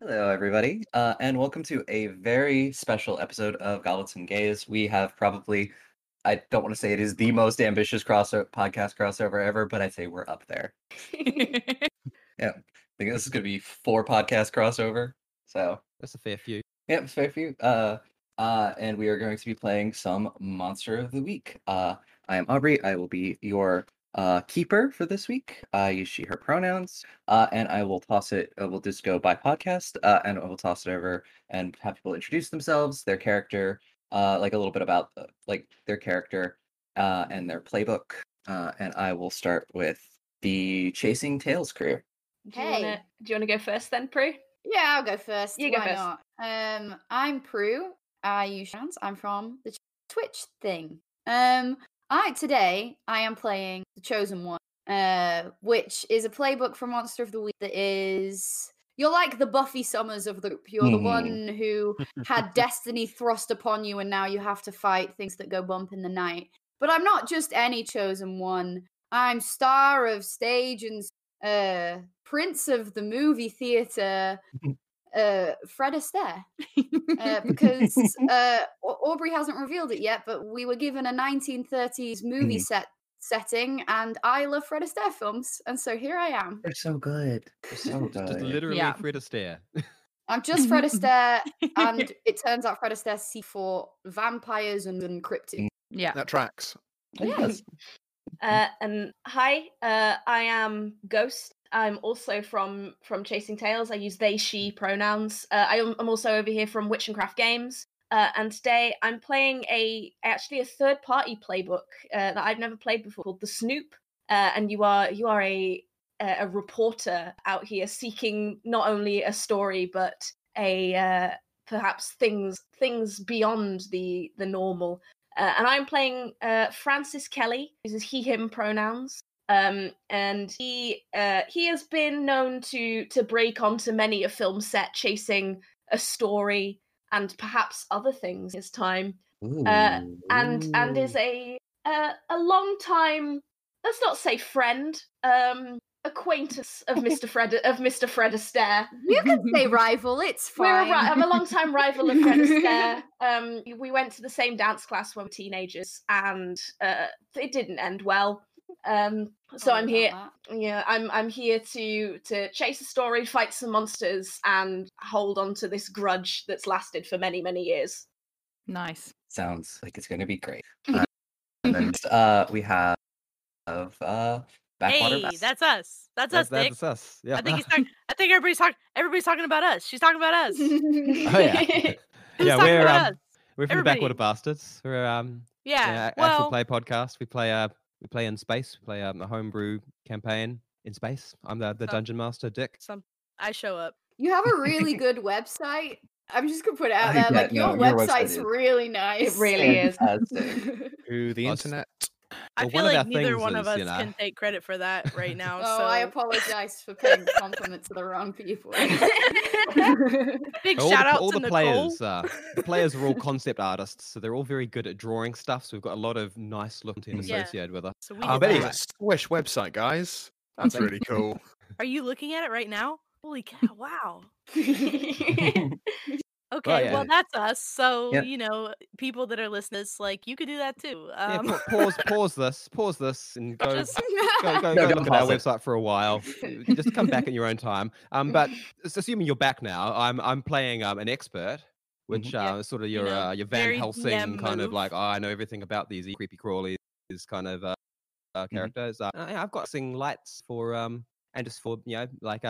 Hello, everybody, and welcome to a very special episode of Goblets and Gays. We have probably, I don't want to say it is the most ambitious podcast crossover ever, but I'd say we're up there. Yeah, I think this is going to be 4 podcast crossover, so. That's a fair few. Yeah, it's a fair few. And we are going to be playing some Monster of the Week. I am Aubrey. I will be your keeper for this week. I use she, her pronouns, and I will toss it. We'll just go by podcast, and I will toss it over and have people introduce themselves, their character, like a little bit about their character and their playbook. And I will start with the Chasing Tales crew. Hey, do you want to go first then, Prue? Yeah, I'll go first. You go first. Why not? I'm Prue. I use pronouns. I'm from the Twitch thing. Today I am playing The Chosen One, which is a playbook for Monster of the Week that is, you're like the Buffy Summers of the group. You're the one who had destiny thrust upon you, and now you have to fight things that go bump in the night. But I'm not just any Chosen One. I'm star of stage and prince of the movie theater, Fred Astaire, because Aubrey hasn't revealed it yet, but we were given a 1930s movie setting, and I love Fred Astaire films, and so here I am. They're so good. They're so good. Just literally Fred Astaire. I'm just Fred Astaire, and it turns out Fred Astaire C4 vampires and cryptids. Yeah, that tracks. Yeah. Hi, I am Ghost. I'm also from Chasing Tales. I use they, she pronouns. I'm also over here from Witch and Craft Games. And today I'm playing actually a third-party playbook that I've never played before called The Snoop. And you are a reporter out here seeking not only a story but perhaps things beyond the normal. And I'm playing Francis Kelly, who uses he/him pronouns. And he has been known to break onto many a film set chasing a story and perhaps other things in his time. And is a long time, let's not say friend, acquaintance of Mr. Fred Astaire. You can say rival, it's fine. I'm a long time rival of Fred Astaire. We went to the same dance class when we were teenagers, and it didn't end well. So I'm here. Yeah, I'm here to chase a story, fight some monsters, and hold on to this grudge that's lasted for many, many years. Nice. Sounds like it's going to be great. And then we have Backwater Bastards. That's us. That's us, Nick. That's us. Yeah. I think everybody's talking about us. She's talking about us. We're from the Backwater Bastards. We're actual play podcast. We play in space. We play a homebrew campaign in space. I'm the dungeon master, Dick. I show up. You have a really good website. I'm just going to put it out there. Your website's really nice. It really is. Through the internet. I feel like neither one of us can take credit for that right now. I apologize for paying compliments to the wrong people. Big shout out to Nicole. The players are all concept artists, so they're all very good at drawing stuff. So we've got a lot of nice looking things associated with us. So I bet it's a Swish website, guys. That's really cool. Are you looking at it right now? Holy cow! Wow. Okay, that's us. So, people that are listeners, you could do that too. Pause this and go look at our website for a while. Just come back in your own time. But assuming you're back now, I'm playing an expert, which is sort of your Van Helsing kind of I know everything about these creepy crawlies kind of characters. I've got sing lights for and just for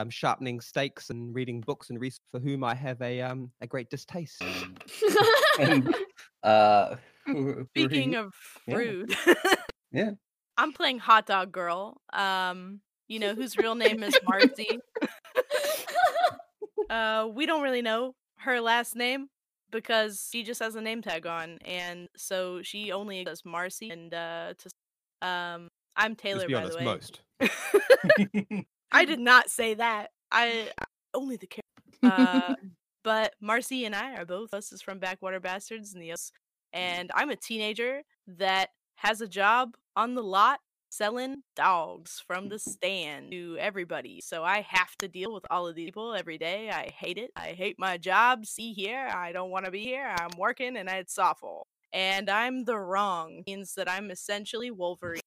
sharpening stakes and reading books and research, for whom I have a great distaste. And, speaking of food, I'm playing Hot Dog Girl. Whose real name is Marcy. We don't really know her last name because she just has a name tag on, and so she only does Marcy. And I'm Taylor, by the way. Most. I did not say that. I only the character. But Marcy and I are both us is from Backwater Bastards, and I'm a teenager that has a job on the lot selling dogs from the stand to everybody. So I have to deal with all of these people every day. I hate it. I hate my job. See here. I don't want to be here. I'm working and it's awful. And I'm the wrong. It means that I'm essentially Wolverine.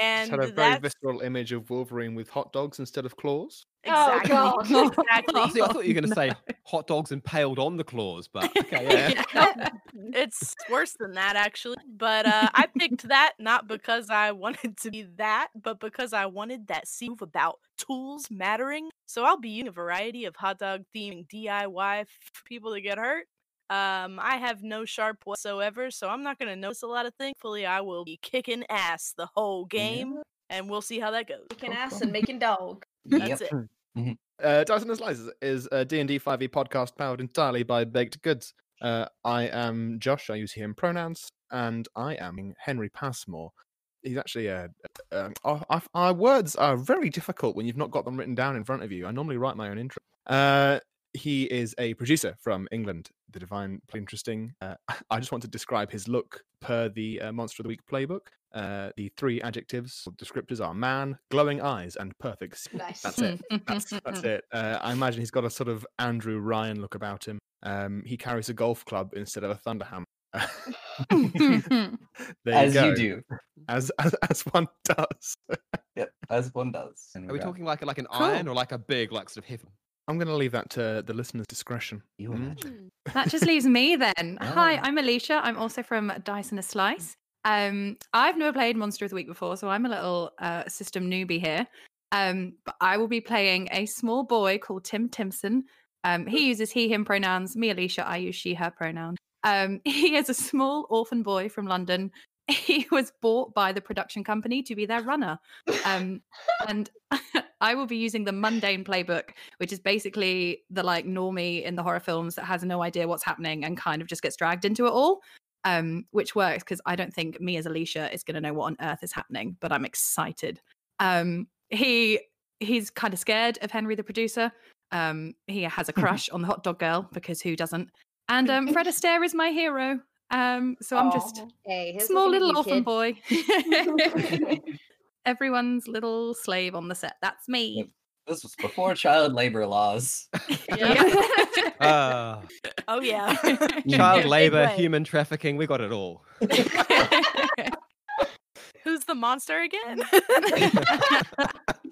And had a very visceral image of Wolverine with hot dogs instead of claws. Exactly. Oh, God. Exactly. See, I thought you were going to say hot dogs impaled on the claws, but okay, yeah. Yeah. It's worse than that, actually. But I picked that not because I wanted to be that, but because I wanted that scene about tools mattering. So I'll be using a variety of hot dog themed DIY for people to get hurt. I have no sharp whatsoever, so I'm not going to notice a lot of things. Hopefully, I will be kicking ass the whole game, and we'll see how that goes. Kicking ass and making dog. That's it. Mm-hmm. Dice and a Slice is a D&D 5e podcast powered entirely by baked goods. I am Josh. I use he and pronouns, and I am Henry Passmore. He's actually our words are very difficult when you've not got them written down in front of you. I normally write my own intro. He is a producer from England, the Divine Interesting. I just want to describe his look per the Monster of the Week playbook. The three adjectives or descriptors are man, glowing eyes, and perfect. Nice. That's it. That's it. I imagine he's got a sort of Andrew Ryan look about him. He carries a golf club instead of a thunder hammer. As you do. As one does. Yep, as one does. Are we talking like an iron or like a big, like sort of hip? I'm going to leave that to the listener's discretion. That just leaves me then. Oh. Hi, I'm Alicia. I'm also from Dice and a Slice. I've never played Monster of the Week before, so I'm a little system newbie here. But I will be playing a small boy called Tim Timson. He uses he, him pronouns. Me, Alicia, I use she, her pronoun. He is a small orphan boy from London. He was bought by the production company to be their runner. And I will be using the mundane playbook, which is basically the like normie in the horror films that has no idea what's happening and kind of just gets dragged into it all, which works because I don't think me as Alicia is going to know what on earth is happening, but I'm excited. He's kind of scared of Henry, the producer. He has a crush on the hot dog girl because who doesn't? And Fred Astaire is my hero. So I'm just small little orphan boy. Everyone's little slave on the set. That's me. This was before child labor laws. Yeah. Child labor, human trafficking, we got it all. Who's the monster again?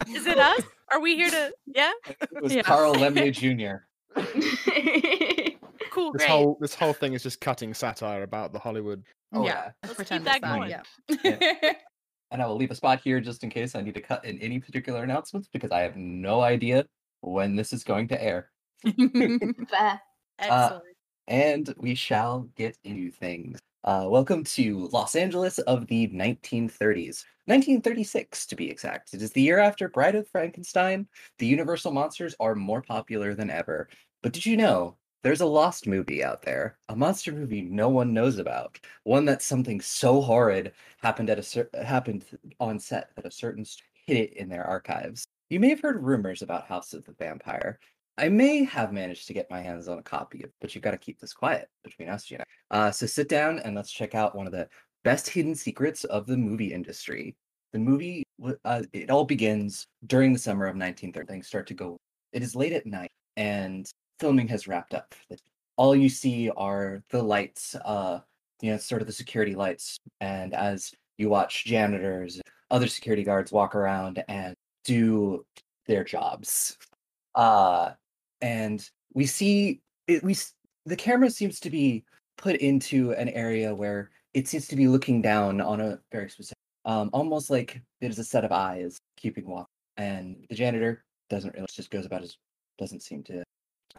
Is it us? Are we here to... Yeah? It was Carl Lemley Jr. Cool, this whole thing is just cutting satire about the Hollywood. Let's keep that going. Yeah. And I will leave a spot here just in case I need to cut in any particular announcements because I have no idea when this is going to air. Excellent. And we shall get into things. Welcome to Los Angeles of the 1930s. 1936, to be exact. It is the year after Bride of Frankenstein. The Universal Monsters are more popular than ever. But did you know? There's a lost movie out there, a monster movie no one knows about, one that something so horrid happened on set that a certain hid it in their archives. You may have heard rumors about House of the Vampire. I may have managed to get my hands on a copy, but you've got to keep this quiet between us, Gina. So sit down and let's check out one of the best hidden secrets of the movie industry. The movie, it all begins during the summer of 1930. Things start to go. It is late at night and filming has wrapped up. All you see are the lights, sort of the security lights. And as you watch janitors, other security guards walk around and do their jobs. And we see it. The camera seems to be put into an area where it seems to be looking down on a very specific, almost like it is a set of eyes keeping watch. And the janitor doesn't seem to.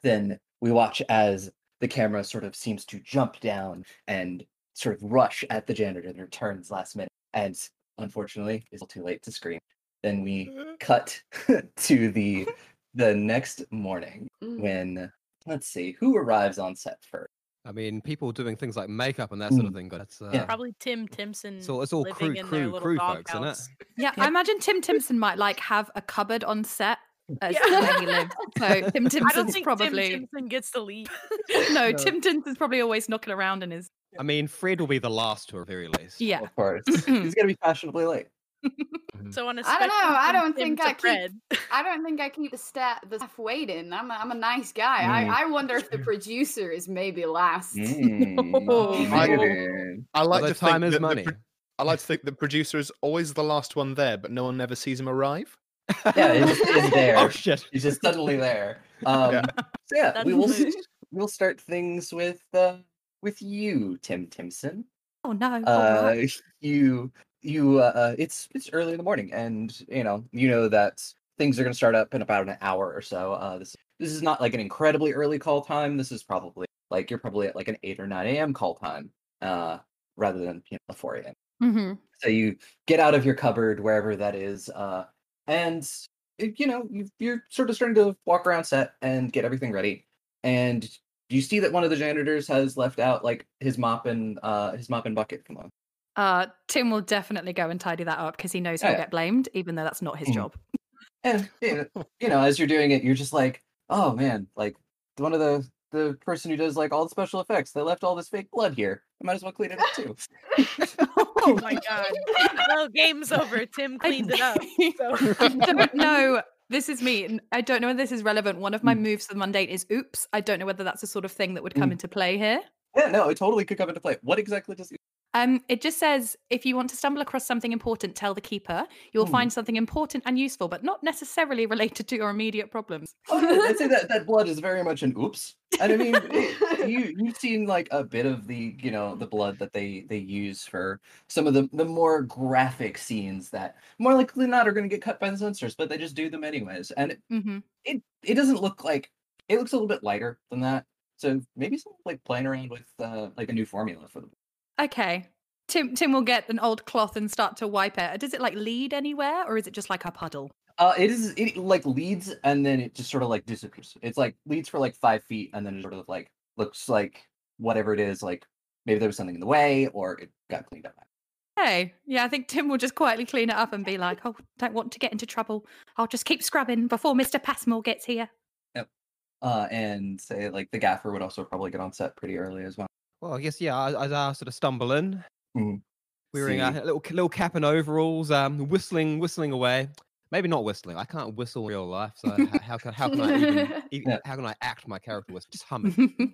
Then we watch as the camera sort of seems to jump down and sort of rush at the janitor and returns last minute. And unfortunately, it's too late to scream. Then we cut to the next morning when, let's see, who arrives on set first? I mean, people doing things like makeup and that sort of thing. That's probably Tim Timson. So it's all crew folks, isn't it? Yeah, I imagine Tim Timson might like have a cupboard on set. Where he lived. So Tim Timson's I don't think probably Tim Timson gets to leave. No, Tim Timson's probably always knocking around in his I mean, Fred will be the last to, at the very least. Yeah. Of course. He's going to be fashionably late. So on a I don't know. I don't think I keep the staff waiting. I'm a nice guy. I wonder if the producer is maybe last. I like to think is money. I like to think the producer is always the last one there, but no one ever sees him arrive. Yeah, he's there. Oh shit! He's just suddenly there. So yeah, we'll start things with you, Tim Timson. Oh no! It's early in the morning, and you know that things are going to start up in about an hour or so. This is not like an incredibly early call time. This is probably like you're probably at like an 8 or 9 a.m. call time, rather than a 4 a.m. Mm-hmm. So you get out of your cupboard wherever that is, and you're sort of starting to walk around set and get everything ready, and you see that one of the janitors has left out like his mop and bucket. Come on. Tim will definitely go and tidy that up because he knows he'll get blamed, even though that's not his job. And as you're doing it, you're just like, oh man, like one of the person who does like all the special effects, they left all this fake blood here. I might as well clean it up too. Oh my god! Well, game's over. Tim cleaned it up. So. I don't know. This is me. I don't know whether this is relevant. One of my moves for the mundane is oops. I don't know whether that's the sort of thing that would come into play here. Yeah, no, it totally could come into play. What exactly does? It just says, if you want to stumble across something important, tell the keeper. You'll find something important and useful, but not necessarily related to your immediate problems. Oh, I'd say that blood is very much an oops. And I mean, you've seen like a bit of the, the blood that they use for some of the more graphic scenes that more likely not are going to get cut by the censors, but they just do them anyways. And it doesn't look like, it looks a little bit lighter than that. So maybe someone like playing around with like a new formula for the blood. Okay, Tim will get an old cloth and start to wipe it. Does it like lead anywhere, or is it just like a puddle? It like leads and then it just sort of like disappears. It's like leads for like 5 feet and then it sort of like looks like whatever it is, like maybe there was something in the way or it got cleaned up. Hey, yeah, I think Tim will just quietly clean it up and be like, oh, don't want to get into trouble. I'll just keep scrubbing before Mr. Passmore gets here. Yep. And say like the gaffer would also probably get on set pretty early as well. Well, I guess, yeah, I sort of stumble in, wearing a little cap and overalls, whistling away. Maybe not whistling. I can't whistle in real life, so how can I act my character whistle? Just humming.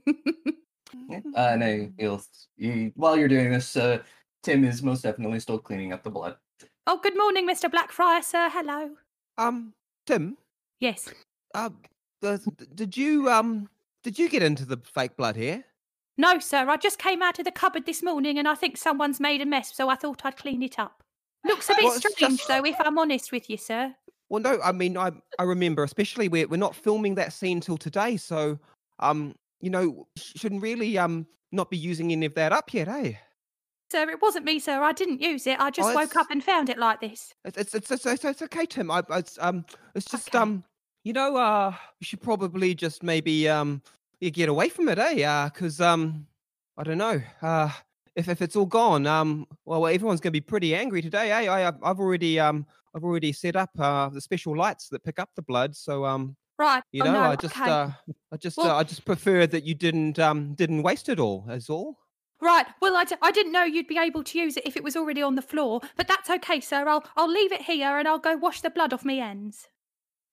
No, while you're doing this, Tim is most definitely still cleaning up the blood. Oh, good morning, Mr. Blackfriar, sir. Hello. Tim? Yes? Did you get into the fake blood here? No, sir, I just came out of the cupboard this morning and I think someone's made a mess, so I thought I'd clean it up. Looks a bit strange, though, if I'm honest with you, sir. Well, no, I mean, I remember, especially we're not filming that scene till today, so, shouldn't really not be using any of that up yet, eh? Sir, it wasn't me, sir. I didn't use it. I just woke up and found it like this. It's okay, Tim. It's just, okay. We should probably just maybe, you get away from it, eh? Because, I don't know. If it's all gone, everyone's going to be pretty angry today, eh? I've already set up the special lights that pick up the blood, so right. I just prefer that you didn't waste it all, is all. Right. Well, I didn't know you'd be able to use it if it was already on the floor, but that's okay, sir. I'll leave it here and I'll go wash the blood off me ends.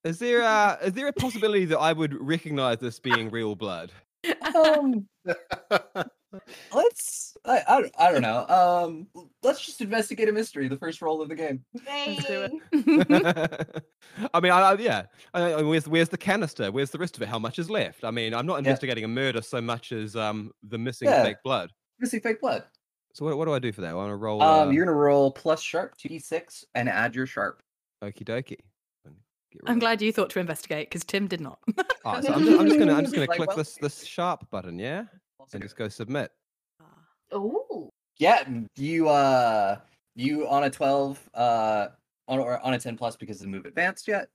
Is there a possibility that I would recognize this being real blood? I don't know. Let's just investigate a mystery. The first roll of the game. Let's do it. I mean, where's the canister? Where's the rest of it? How much is left? I mean, I'm not investigating a murder so much as the missing fake blood. Missing fake blood. So what do I do for that? I want to roll. You're gonna roll plus sharp 2d6 and add your sharp. Okie dokie. I'm glad you thought to investigate because Tim did not. So I'm just gonna click this sharp button, yeah, and just go submit. Oh. Yeah, you on a 12 on a 10 plus because of the move advanced yet.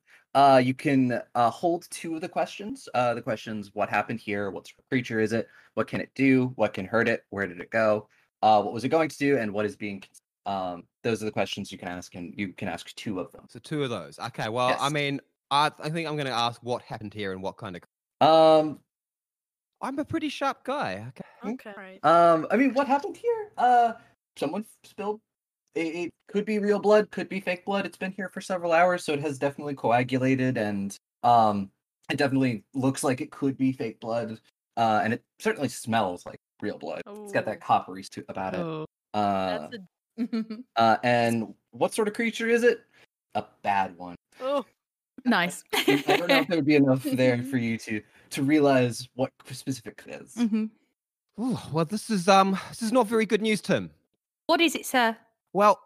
You can hold two of the questions. The questions: what happened here? What sort of creature is it? What can it do? What can hurt it? Where did it go? What was it going to do? And what is being considered? Those are the questions you can ask, and you can ask two of them. So two of those. Okay, well, yes. I mean, I think I'm going to ask what happened here and what kind of... I'm a pretty sharp guy. Okay. Right. I mean, what happened here? Someone spilled. It could be real blood, could be fake blood. It's been here for several hours, so it has definitely coagulated, and it definitely looks like it could be fake blood. And it certainly smells like real blood. Oh. It's got that coppery about it. Oh. And what sort of creature is it? A bad one. Oh, nice. I don't know if there would be enough there for you to realize what specific it is. Mm-hmm. Ooh, well, this is not very good news, Tim. What is it, sir? Well,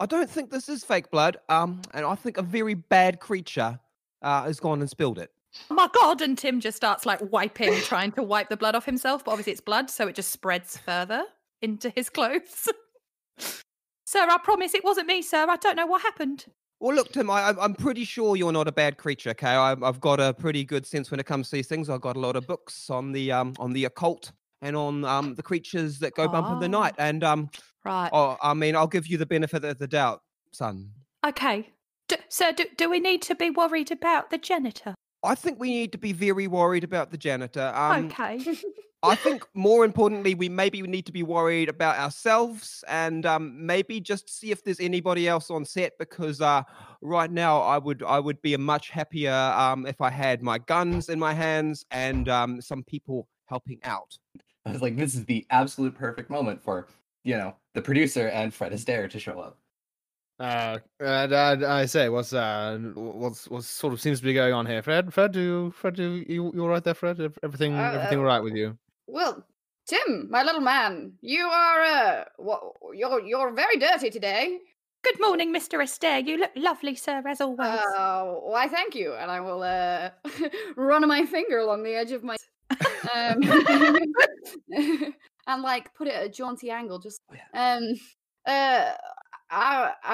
I don't think this is fake blood. And I think a very bad creature has gone and spilled it. Oh my God, and Tim just starts trying to wipe the blood off himself, but obviously it's blood, so it just spreads further into his clothes. Sir, I promise it wasn't me, sir. I don't know what happened. Well, look, Tim, I'm pretty sure you're not a bad creature, okay? I've got a pretty good sense when it comes to these things. I've got a lot of books on the occult and on the creatures that go bump in the night. And right. I mean, I'll give you the benefit of the doubt, son. Okay. Do we need to be worried about the janitor? I think we need to be very worried about the janitor. Okay. I think more importantly, we maybe need to be worried about ourselves and maybe just see if there's anybody else on set, because right now I would be much happier if I had my guns in my hands and some people helping out. I was like, this is the absolute perfect moment for, the producer and Fred Astaire to show up. And I say, what sort of seems to be going on here, Fred? Fred, you all right there, Fred? Everything all right with you? Well, Tim, my little man, you are you're very dirty today. Good morning, Mr. Astaire. You look lovely, sir, as always. Oh, why? Thank you. And I will run my finger along the edge of my and put it at a jaunty angle. Just why are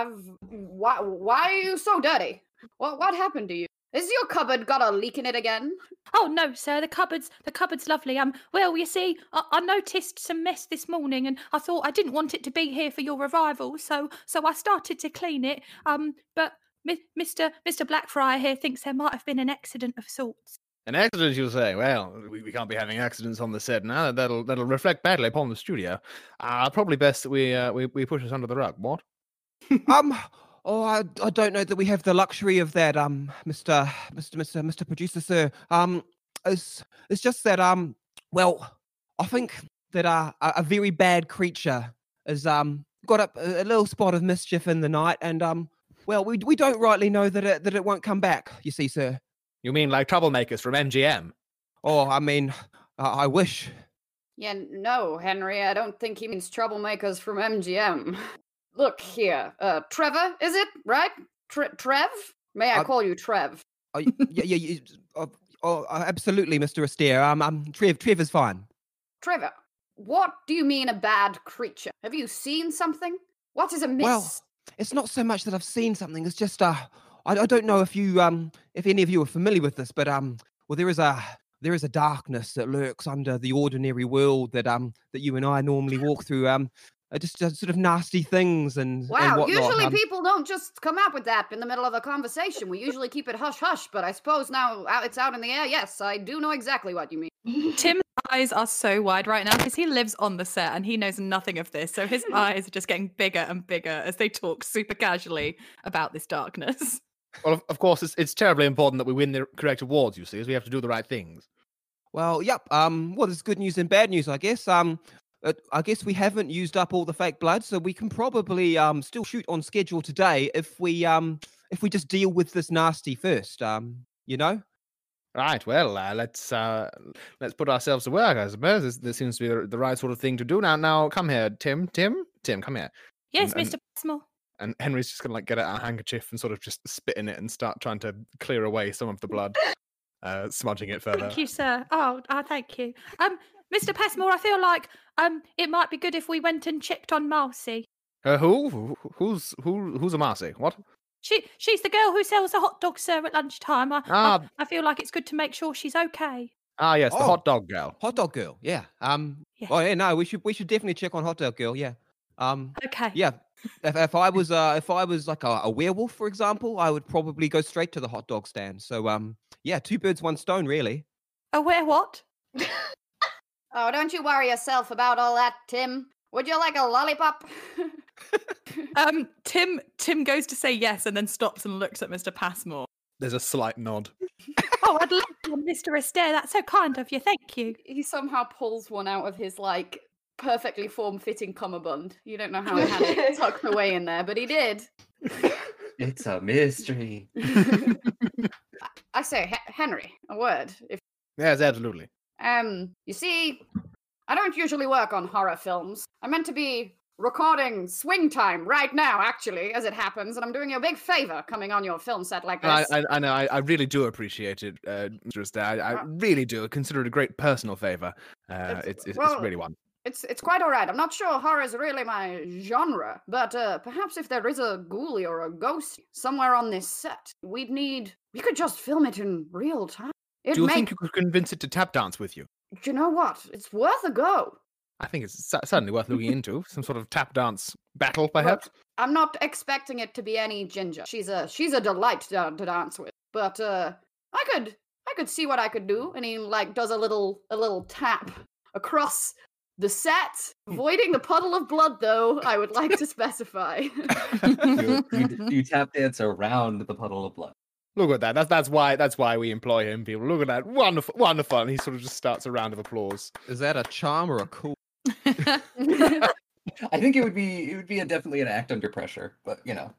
you so dirty? What happened to you? Is your cupboard got a leak in it again? Oh no, sir. The cupboard's lovely. Well, you see, I noticed some mess this morning, and I thought I didn't want it to be here for your arrival, so I started to clean it. But Mr. Blackfriar here thinks there might have been an accident of sorts. An accident, you say? Well, we can't be having accidents on the set now. That'll reflect badly upon the studio. Probably best that we push this under the rug. What? I don't know that we have the luxury of that, Mr. Producer, sir. It's just that, well, I think that a very bad creature has got up a little spot of mischief in the night, and well, we don't rightly know that it won't come back. You see, sir. You mean like troublemakers from MGM? Oh, I mean, I wish. Yeah, no, Henry, I don't think he means troublemakers from MGM. Look here, Trevor, is it, right? Trev? May I call you Trev? Absolutely, Mr. Astaire. Trev is fine. Trevor, what do you mean a bad creature? Have you seen something? What is amiss? Well, it's not so much that I've seen something, it's just, I don't know if you, if any of you are familiar with this, but, well, there is a darkness that lurks under the ordinary world that you and I normally walk through, just sort of nasty things and wow, and usually people don't just come out with that in the middle of a conversation. We usually keep it hush-hush, but I suppose now it's out in the air. Yes, I do know exactly what you mean. Tim's eyes are so wide right now because he lives on the set and he knows nothing of this. So his eyes are just getting bigger and bigger as they talk super casually about this darkness. Well, of course, it's terribly important that we win the correct awards, you see, as we have to do the right things. Well, yep. Well, there's good news and bad news, I guess. I guess we haven't used up all the fake blood, so we can probably still shoot on schedule today if we just deal with this nasty first, Right, well, let's put ourselves to work, I suppose. This seems to be the right sort of thing to do. Now, come here, Tim, come here. Yes, Mr. Passmore. And Henry's just gonna get out a handkerchief and sort of just spit in it and start trying to clear away some of the blood, smudging it further. Thank you, sir. Oh, thank you. Mr. Passmore, I feel like it might be good if we went and checked on Marcy. Who? Who's a Marcy? What? She's the girl who sells the hot dog, sir, at lunchtime. I feel like it's good to make sure she's okay. Ah, yes, the hot dog girl. Hot dog girl, yeah. Yeah. Oh yeah, no, we should definitely check on hot dog girl, yeah. Okay. Yeah. If I was like a werewolf, for example, I would probably go straight to the hot dog stand. So yeah, two birds, one stone, really. A were what? Oh, don't you worry yourself about all that, Tim. Would you like a lollipop? Tim goes to say yes and then stops and looks at Mr. Passmore. There's a slight nod. Oh, I'd like one, Mr. Astaire. That's so kind of you. Thank you. He somehow pulls one out of his, like, perfectly form-fitting cummerbund. You don't know how he had it tucked away in there, but he did. It's a mystery. I say, Henry, a word. If... Yes, absolutely. You see, I don't usually work on horror films. I'm meant to be recording Swing Time right now, actually, as it happens, and I'm doing you a big favor coming on your film set like this. I know, I really do appreciate it, Mr. Astaire. I really do. I consider it a great personal favor. It's really one. It's quite all right. I'm not sure horror is really my genre, but perhaps if there is a ghoulie or a ghost somewhere on this set, we could just film it in real time. Do you think you could convince it to tap dance with you? Do you know what? It's worth a go. I think it's certainly worth looking into. Some sort of tap dance battle, perhaps. But I'm not expecting it to be any ginger. She's a delight to dance with. But I could see what I could do. And he like does a little tap across the set, avoiding the puddle of blood. Though I would like to specify, you tap dance around the puddle of blood. Look at that. That's why we employ him, people. Look at that. Wonderful, wonderful. And he sort of just starts a round of applause. Is that a charm or a cool? I think it would be definitely an act under pressure, but you know.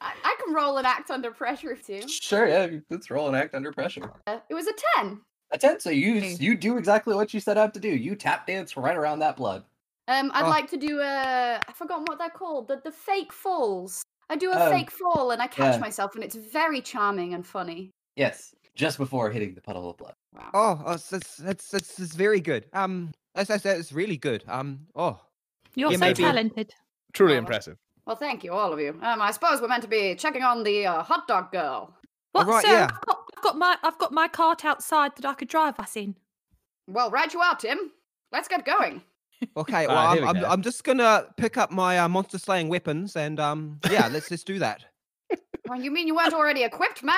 I can roll an act under pressure too. Sure, yeah. Let's roll an act under pressure. It was a 10. A 10. So you do exactly what you set out to do. You tap dance right around that blood. I'd like to do I forgot what they're called. The fake falls. I do a fake fall and I catch myself, and it's very charming and funny. Yes, just before hitting the puddle of blood. Wow. Oh, that's very good. That's really good. You're so talented. Truly impressive. Well, thank you, all of you. I suppose we're meant to be checking on the hot dog girl. What? Right, so yeah. I've got my cart outside that I could drive us in. Well, right you are, Tim. Let's get going. Okay, well, I'm just gonna pick up my monster slaying weapons and let's do that. Well, you mean you weren't already equipped, man?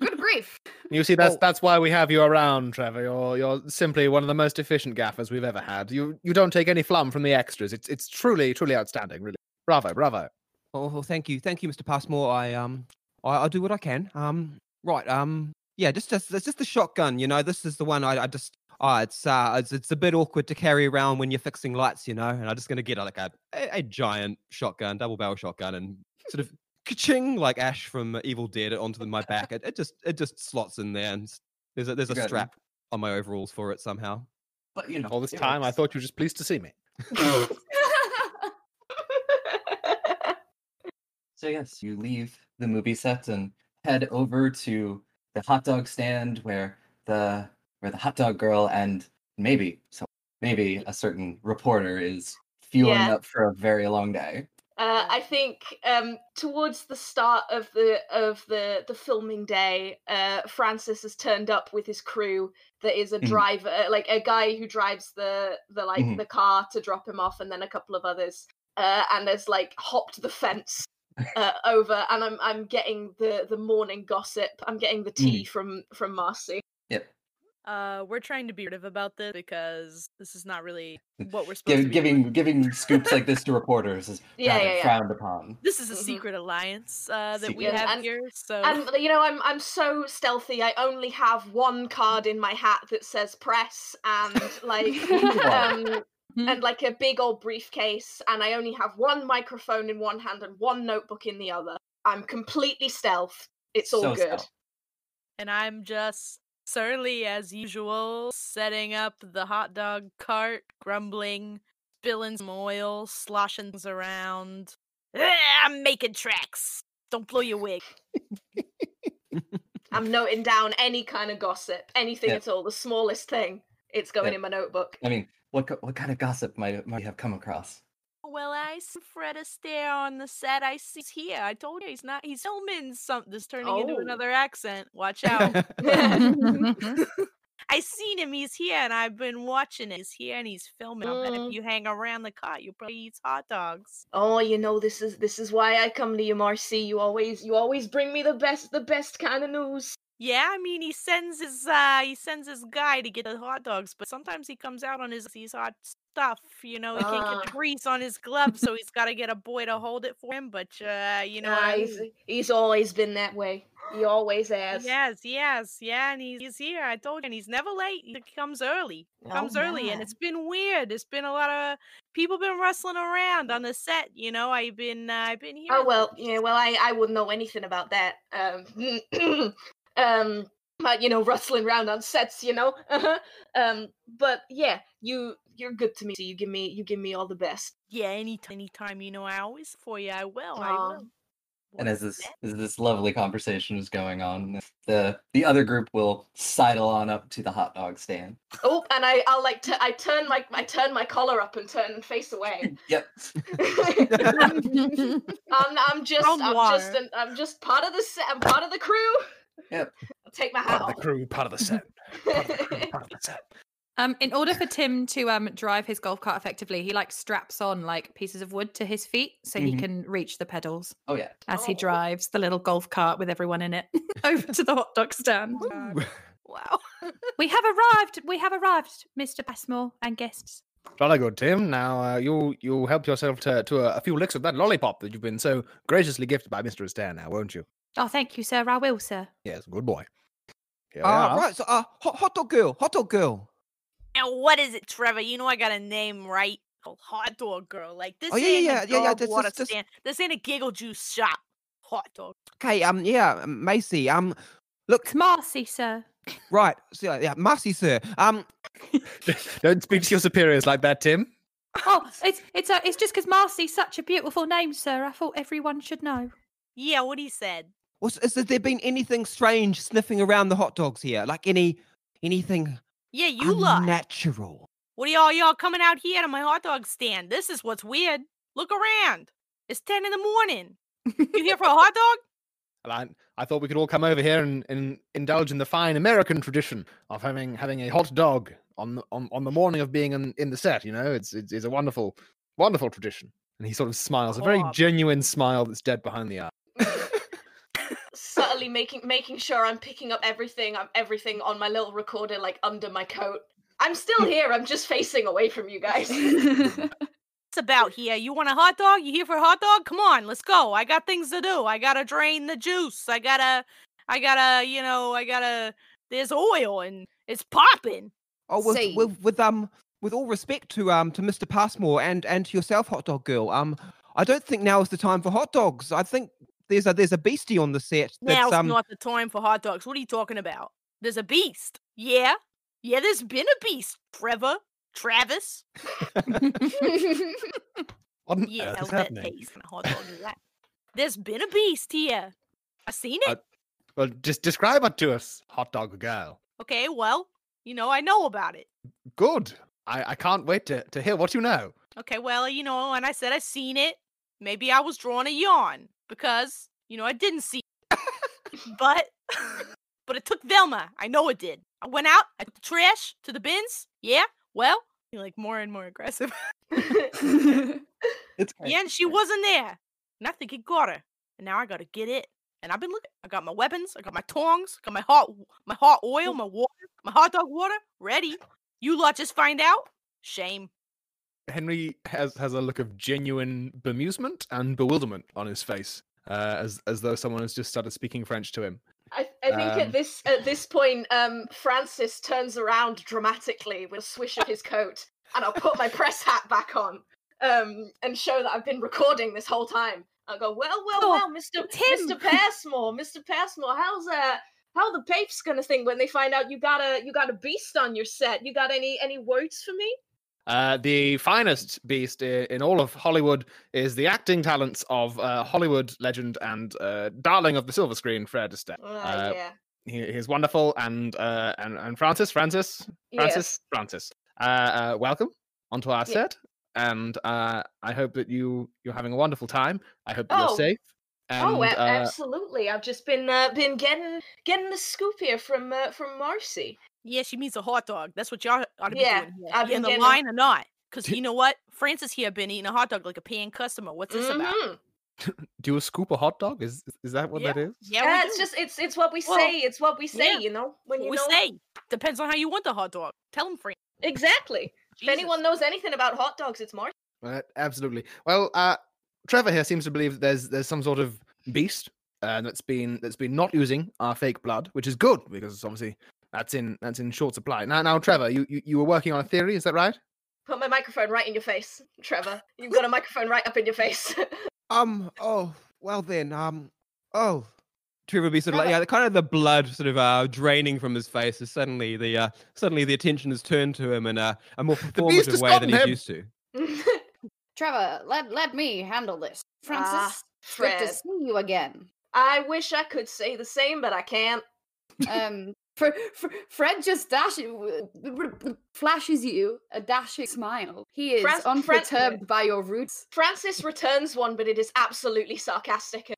Good grief! You see, that's why we have you around, Trevor. You're simply one of the most efficient gaffers we've ever had. You don't take any flum from the extras. It's truly, truly outstanding. Really, bravo, bravo. Oh, thank you, Mr. Passmore. I'll do what I can. It's just the shotgun. You know, this is the one I just. Oh, it's a bit awkward to carry around when you're fixing lights, you know, and I'm just going to get like a giant shotgun, double barrel shotgun, and sort of ka-ching like Ash from Evil Dead onto my back. It just slots in there, and there's a strap on my overalls for it somehow. But you know, all this time I thought you were just pleased to see me. So yes, you leave the movie set and head over to the hot dog stand where the hot dog girl and maybe a certain reporter is fueling up for a very long day. I think towards the start of the filming day, Francis has turned up with his crew. That is a driver, like a guy who drives the car to drop him off, and then a couple of others. And has like hopped the fence over, and I'm getting the morning gossip. I'm getting the tea from Marcy. Yep. We're trying to be rid of about this because this is not really what we're supposed to be doing. Giving scoops like this to reporters is frowned upon. This is a secret alliance we have here. So, and you know, I'm so stealthy. I only have one card in my hat that says press, and like and like a big old briefcase, and I only have one microphone in one hand and one notebook in the other. I'm completely stealth. It's all so good. Stealth. And I'm just. Surly as usual, setting up the hot dog cart, grumbling, spilling some oil, sloshing things around. I'm making tracks. Don't blow your wig. I'm noting down any kind of gossip, anything at all, the smallest thing. It's going in my notebook. I mean, what kind of gossip might you have come across? Well, I see Fred Astaire on the set. I see he's here. I told you he's filming something that's turning into another accent. Watch out. I seen him. He's here, and I've been watching it. He's here, and he's filming. And if you hang around the cart, you probably eat hot dogs. Oh, you know, this is why I come to you, Marcy. You always bring me the best kind of news. Yeah, I mean, he sends his guy to get the hot dogs, but sometimes he comes out on his hot stuff. You know, he can't get the grease on his gloves, so he's got to get a boy to hold it for him. But you know, he's always been that way. He always has. Yes, and he's here. I told you, and he's never late. He comes early. And it's been weird. It's been a lot of people been rustling around on the set. You know, I've been here. Oh well, yeah. Well, I wouldn't know anything about that. But you know, rustling around on sets, you know. But yeah, you're good to me. So you give me all the best. Yeah, anytime, you know, I always for you. I will. And as this lovely conversation is going on, the other group will sidle on up to the hot dog stand. Oh, and I'll like I turn my collar up and turn and face away. Yep. I'm just part of the set. I'm part of the crew. Yep. I'll take my hat off. Part of the crew, part of the set. In order for Tim to drive his golf cart effectively, he like straps on like pieces of wood to his feet so he can reach the pedals. Oh yeah. As he drives the little golf cart with everyone in it over to the hot dog stand. Wow. We have arrived, Mr. Passmore and guests. Jolly good, Tim. Now you'll help yourself to a few licks of that lollipop that you've been so graciously gifted by Mr. Astaire now, won't you? Oh, thank you, sir. I will, sir. Yes, good boy. Right, so hot dog girl. And what is it, Trevor? You know I got a name, right? Hot dog girl. Like this ain't a dog water stand. This ain't a giggle juice shop. Hot dog. Okay, Macy, look. It's Marcy, sir. Right, so, yeah, Marcy, sir. Don't speak to your superiors like that, Tim. Oh, it's just because Marcy's such a beautiful name, sir. I thought everyone should know. Yeah, what he said. Has there been anything strange sniffing around the hot dogs here? Like anything? Yeah, you look natural. What are y'all coming out here to my hot dog stand? This is what's weird. Look around. It's 10 in the morning. You here for a hot dog? Well, I thought we could all come over here and indulge in the fine American tradition of having a hot dog on the morning of being in the set. You know, it's a wonderful, wonderful tradition. And he sort of smiles, a very genuine smile that's dead behind the eye. Subtly making sure I'm picking up everything on my little recorder, like under my coat. I'm still here. I'm just facing away from you guys. It's about here. You want a hot dog? You here for a hot dog? Come on, let's go. I got things to do. I gotta drain the juice. I gotta. There's oil and it's popping. Oh, with all respect to Mr. Passmore and to yourself, hot dog girl. I don't think now is the time for hot dogs. I think. There's a beastie on the set. Now's not the time for hot dogs. What are you talking about? There's a beast. Yeah. There's been a beast, Trevor. Travis. Yeah, that taste and hot dog is that. There's been a beast here. I seen it. Well, just describe it to us, hot dog girl. Okay, well, you know I know about it. Good. I can't wait to hear what you know. Okay, well, you know, and I said I seen it. Maybe I was drawing a yawn. Because, you know, I didn't see it. But it took Velma. I know it did. I went out. I took the trash to the bins. Yeah. Well, you're like more and more aggressive. Yeah, and she wasn't there. And I think it got her. And now I got to get it. And I've been looking. I got my weapons. I got my tongs. I got my hot oil, my water, my hot dog water ready. You lot just find out. Shame. Henry has a look of genuine bemusement and bewilderment on his face, as though someone has just started speaking French to him. I think at this point, Francis turns around dramatically with a swish of his coat, and I'll put my press hat back on, and show that I've been recording this whole time. I'll go, well, Mr. Passmore, how's that? How the papes gonna think when they find out you got a beast on your set? You got any words for me? The finest beast in all of Hollywood is the acting talents of Hollywood legend and darling of the silver screen, Fred Astaire. Yeah. He's wonderful, and Francis. Welcome onto our set, and I hope that you're having a wonderful time. I hope that you're safe. And, absolutely! I've just been getting the scoop here from Marcy. Yeah, she means a hot dog. That's what y'all ought to be doing. Yeah, in the line or not? Because you know what, Francis here been eating a hot dog like a paying customer. What's this about? Do a scoop a hot dog? Is that what that is? Yeah, it's just it's what we say. It's what we say, you know. When you we know. Say depends on how you want the hot dog. Tell them, Frank. Exactly. Jesus. If anyone knows anything about hot dogs, it's Mark. Absolutely. Well, Trevor here seems to believe that there's some sort of beast that's been not using our fake blood, which is good because obviously that's in short supply. Now, Trevor, you were working on a theory, is that right? Put my microphone right in your face, Trevor. You've got a microphone right up in your face. Trevor would be sort of like, kind of the blood sort of draining from his face as suddenly the attention is turned to him in a more performative way than he's used to. Trevor, let me handle this. Francis, Fred. Good to see you again. I wish I could say the same, but I can't. Fred just flashes you a dashing smile. He is unperturbed by your roots. Francis returns one, but it is absolutely sarcastic.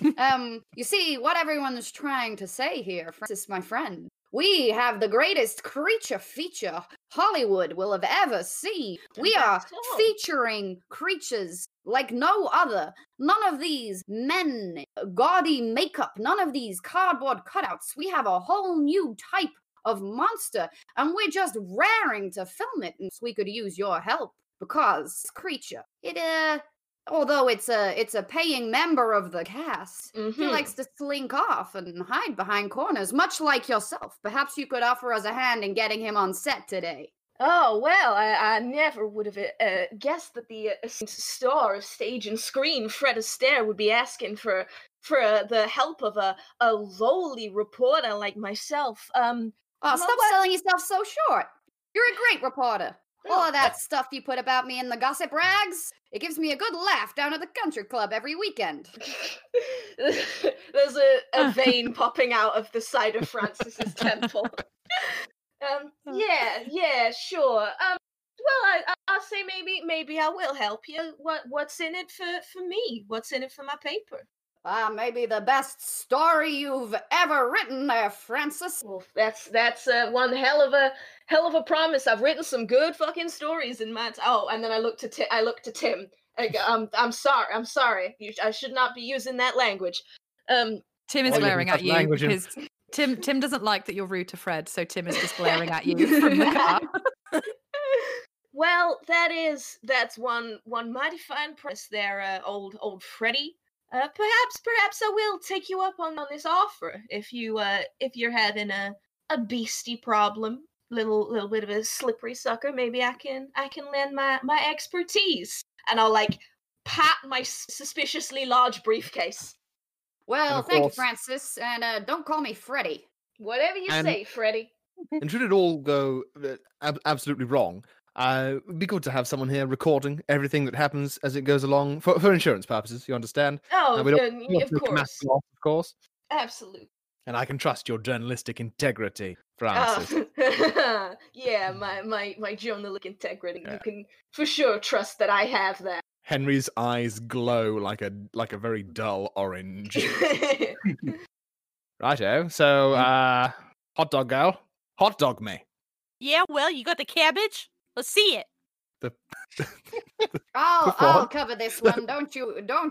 You see, what everyone is trying to say here, Francis, my friend, we have the greatest creature feature Hollywood will have ever seen. We are featuring creatures like no other. None of these men, gaudy makeup, none of these cardboard cutouts. We have a whole new type of monster, and we're just raring to film it, and we could use your help because creature, it although it's a paying member of the cast, he likes to slink off and hide behind corners, much like yourself. Perhaps you could offer us a hand in getting him on set today. Oh, well, I never would have guessed that the star of stage and screen, Fred Astaire, would be asking for the help of a lowly reporter like myself. Stop selling yourself so short. You're a great reporter. All of that stuff you put about me in the gossip rags, it gives me a good laugh down at the country club every weekend. There's a vein popping out of the side of Francis's temple. Yeah, sure. Well, I'll say maybe I will help you. What's in it for me? What's in it for my paper? Maybe the best story you've ever written there, Francis. Well, that's one hell of a promise. I've written some good fucking stories in my and then I looked to Tim. I go, I'm sorry. I should not be using that language. Tim is glaring at you because Tim doesn't like that you're rude to Fred, so Tim is just glaring at you from the car. Well, that's one mighty fine press there, old Freddy. Perhaps I will take you up on this offer if you're having a beastie problem, little bit of a slippery sucker. Maybe I can lend my expertise, and I'll pat my suspiciously large briefcase. Well, thank you, Francis, and don't call me Freddy. Whatever you say, Freddy. And should it all go absolutely wrong, it'd be good to have someone here recording everything that happens as it goes along for insurance purposes, you understand? Of course. Absolutely. And I can trust your journalistic integrity, Francis. Oh. Yeah, my journalistic integrity. Yeah. You can for sure trust that I have that. Henry's eyes glow like a very dull orange. Righto. So, hot dog girl, hot dog me. Yeah, well, you got the cabbage? Let's see it. I'll cover this one. Don't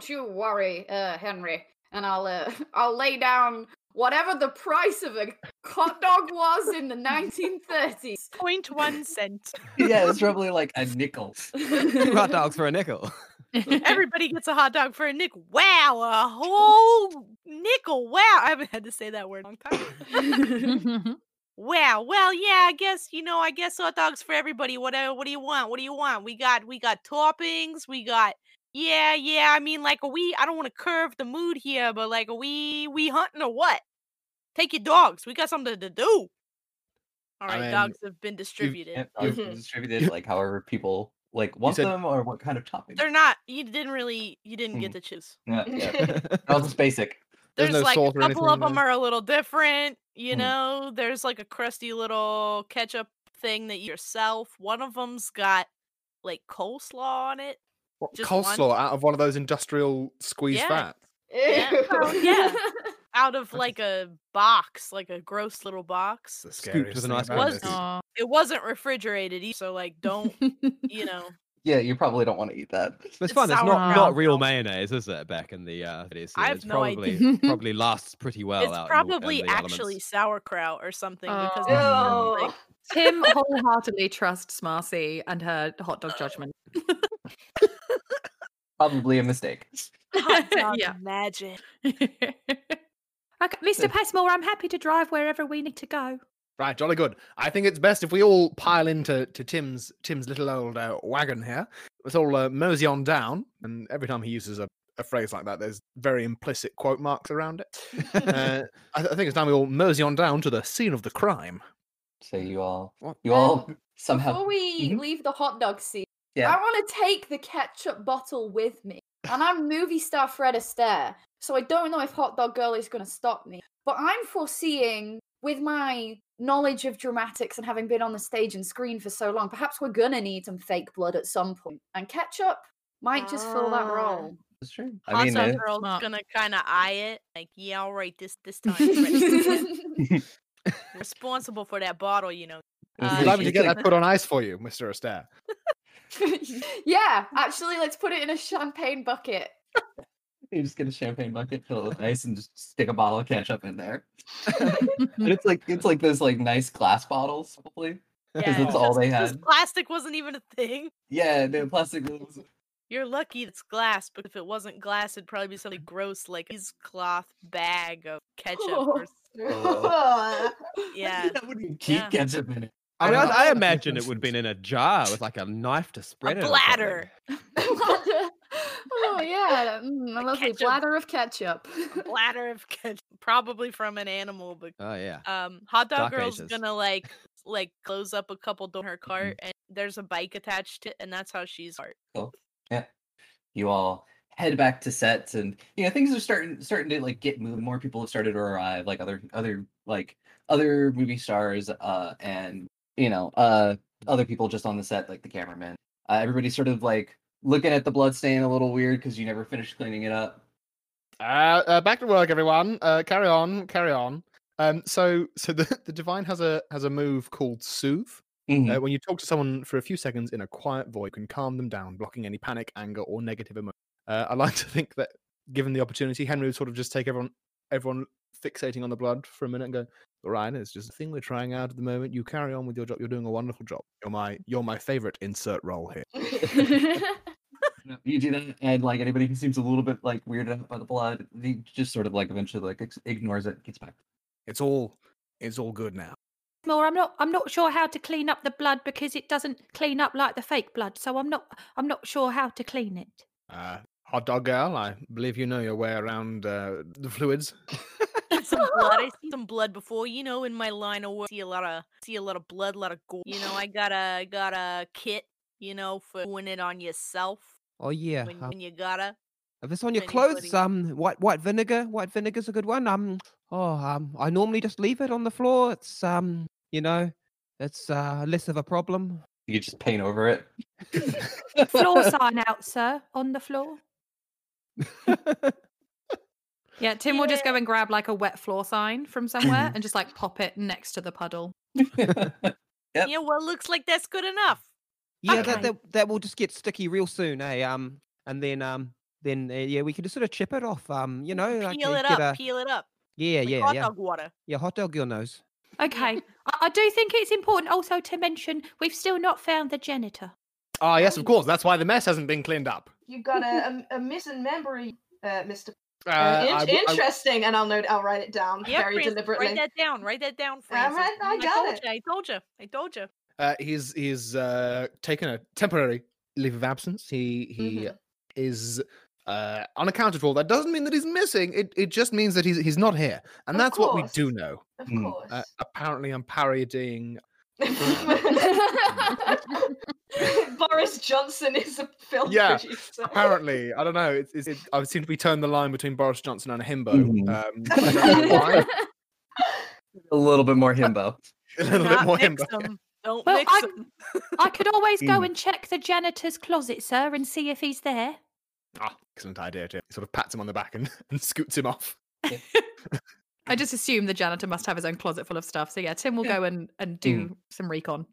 you worry, Henry. And I'll lay down whatever the price of a hot dog was in the 1930s. 0.1 cent. Yeah, it's probably like a nickel. Hot dogs for a nickel. Everybody gets a hot dog for a nickel. Wow, a whole nickel. Wow, I haven't had to say that word in a long time. Wow. Well, yeah, I guess hot dogs for everybody. Whatever. What do you want? What do you want? We got toppings. We got, yeah. I mean, I don't want to curve the mood here, but are we hunting or what? Take your dogs. We got something to do. All right. Dogs have been distributed. You've distributed however people want them or what kind of toppings. They're not. You didn't get to choose. Yeah. That was just basic. There's a couple of them are a little different, you know. There's a crusty little ketchup thing that you yourself. One of them's got coleslaw on it. What, coleslaw out of one of those industrial squeezed fats? Yeah. Yeah. Out of a box, a gross little box. The scariest thing. It wasn't refrigerated either, so don't Yeah, you probably don't want to eat that. It's fun. It's not real mayonnaise, is it? Back in the it is. I have it's no probably, idea. Probably lasts pretty well. It's out probably in the actually elements. Sauerkraut or something. Because Tim wholeheartedly trusts Marcy and her hot dog judgment. Probably a mistake. Hot dog magic. Okay, Mr. Passmore, I'm happy to drive wherever we need to go. Right, jolly good. I think it's best if we all pile into Tim's little old wagon here. Let's all mosey on down. And every time he uses a phrase like that, there's very implicit quote marks around it. I think it's time we all mosey on down to the scene of the crime. So you all somehow... Before we leave the hot dog scene, I want to take the ketchup bottle with me. And I'm movie star Fred Astaire, so I don't know if Hot Dog Girl is going to stop me. But I'm foreseeing, with my knowledge of dramatics and having been on the stage and screen for so long, perhaps we're going to need some fake blood at some point. And ketchup might just fill that role. That's true. I mean, Hot Dog Girl's going to kind of eye it. Like, yeah, all right, this time. Responsible for that bottle, you know. Would you like me to get that put on ice for you, Mr. Astaire? Yeah, actually, let's put it in a champagne bucket. You just get a champagne bucket, fill it with ice, and just stick a bottle of ketchup in there. It's like those like nice glass bottles, probably, because that's all they had. Plastic wasn't even a thing. Yeah, no, plastic was. You're lucky it's glass, but if it wasn't glass, it'd probably be something gross like a cloth bag of ketchup. Yeah, that wouldn't keep ketchup in it. I imagine it would have been in a jar with like a knife to spread it. A bladder. Oh, yeah. A lovely ketchup. Bladder of ketchup. A bladder of ketchup. Probably from an animal. But, oh, yeah. Hot Dog Dark Girl's going to like close up a couple doors in her cart, and there's a bike attached to it, and that's how she's hurt. Cool. Yeah. You all head back to sets, and you know, things are starting to like get moving. More people have started to arrive, like other movie stars and you know, other people just on the set, like the cameraman. Everybody's sort of like looking at the bloodstain a little weird because you never finished cleaning it up. Back to work, everyone. Carry on. So the divine has a move called soothe. Mm-hmm. When you talk to someone for a few seconds in a quiet voice, you can calm them down, blocking any panic, anger, or negative emotion. I like to think that, given the opportunity, Henry would sort of just take everyone fixating on the blood for a minute and go, Ryan, it's just a thing we're trying out at the moment. You carry on with your job. You're doing a wonderful job. You're my favorite insert role here. You do that, and like anybody who seems a little bit like weirded out by the blood, he just sort of like eventually like ignores it, gets back. It's all good now. More, I'm not sure how to clean up the blood because it doesn't clean up like the fake blood, so I'm not sure how to clean it. Hot Dog Girl, I believe you know your way around the fluids. I see some blood before, you know, in my line of work. See a lot of blood, a lot of gore. You know, I got a kit, you know, for doing it on yourself. Oh yeah. When you gotta. If it's on your clothes, white vinegar's a good one. I normally just leave it on the floor. It's you know, it's less of a problem. You could just paint over it. Floor sign out, sir, on the floor. Yeah, Tim will just go and grab like a wet floor sign from somewhere and just like pop it next to the puddle. Yeah, well, looks like that's good enough. Yeah, okay. that will just get sticky real soon, eh? And then yeah, we can just sort of chip it off. You know, peel it up. Yeah, like yeah, hot dog water. Yeah, Hot Dog Girl knows. Okay, I do think it's important also to mention we've still not found the janitor. Ah, yes, of course. That's why the mess hasn't been cleaned up. You've got a missing memory, Mr. Interesting, and I'll write it down very deliberately. Write that down, Francis. I told you. He's taken a temporary leave of absence. He is unaccounted for. That doesn't mean that he's missing. It just means that he's not here, and that's what we do know. Of course. Apparently, I'm parodying. Boris Johnson is a film producer. Apparently, I don't know. I seem to be towing the line between Boris Johnson and a himbo. I don't know why. A little bit more himbo. Don't mix them. I could always go and check the janitor's closet, sir, and see if he's there. Ah, excellent idea, Jim. Sort of pats him on the back and scoots him off. Yeah. I just assume the janitor must have his own closet full of stuff. So yeah, Tim will go and do some recon.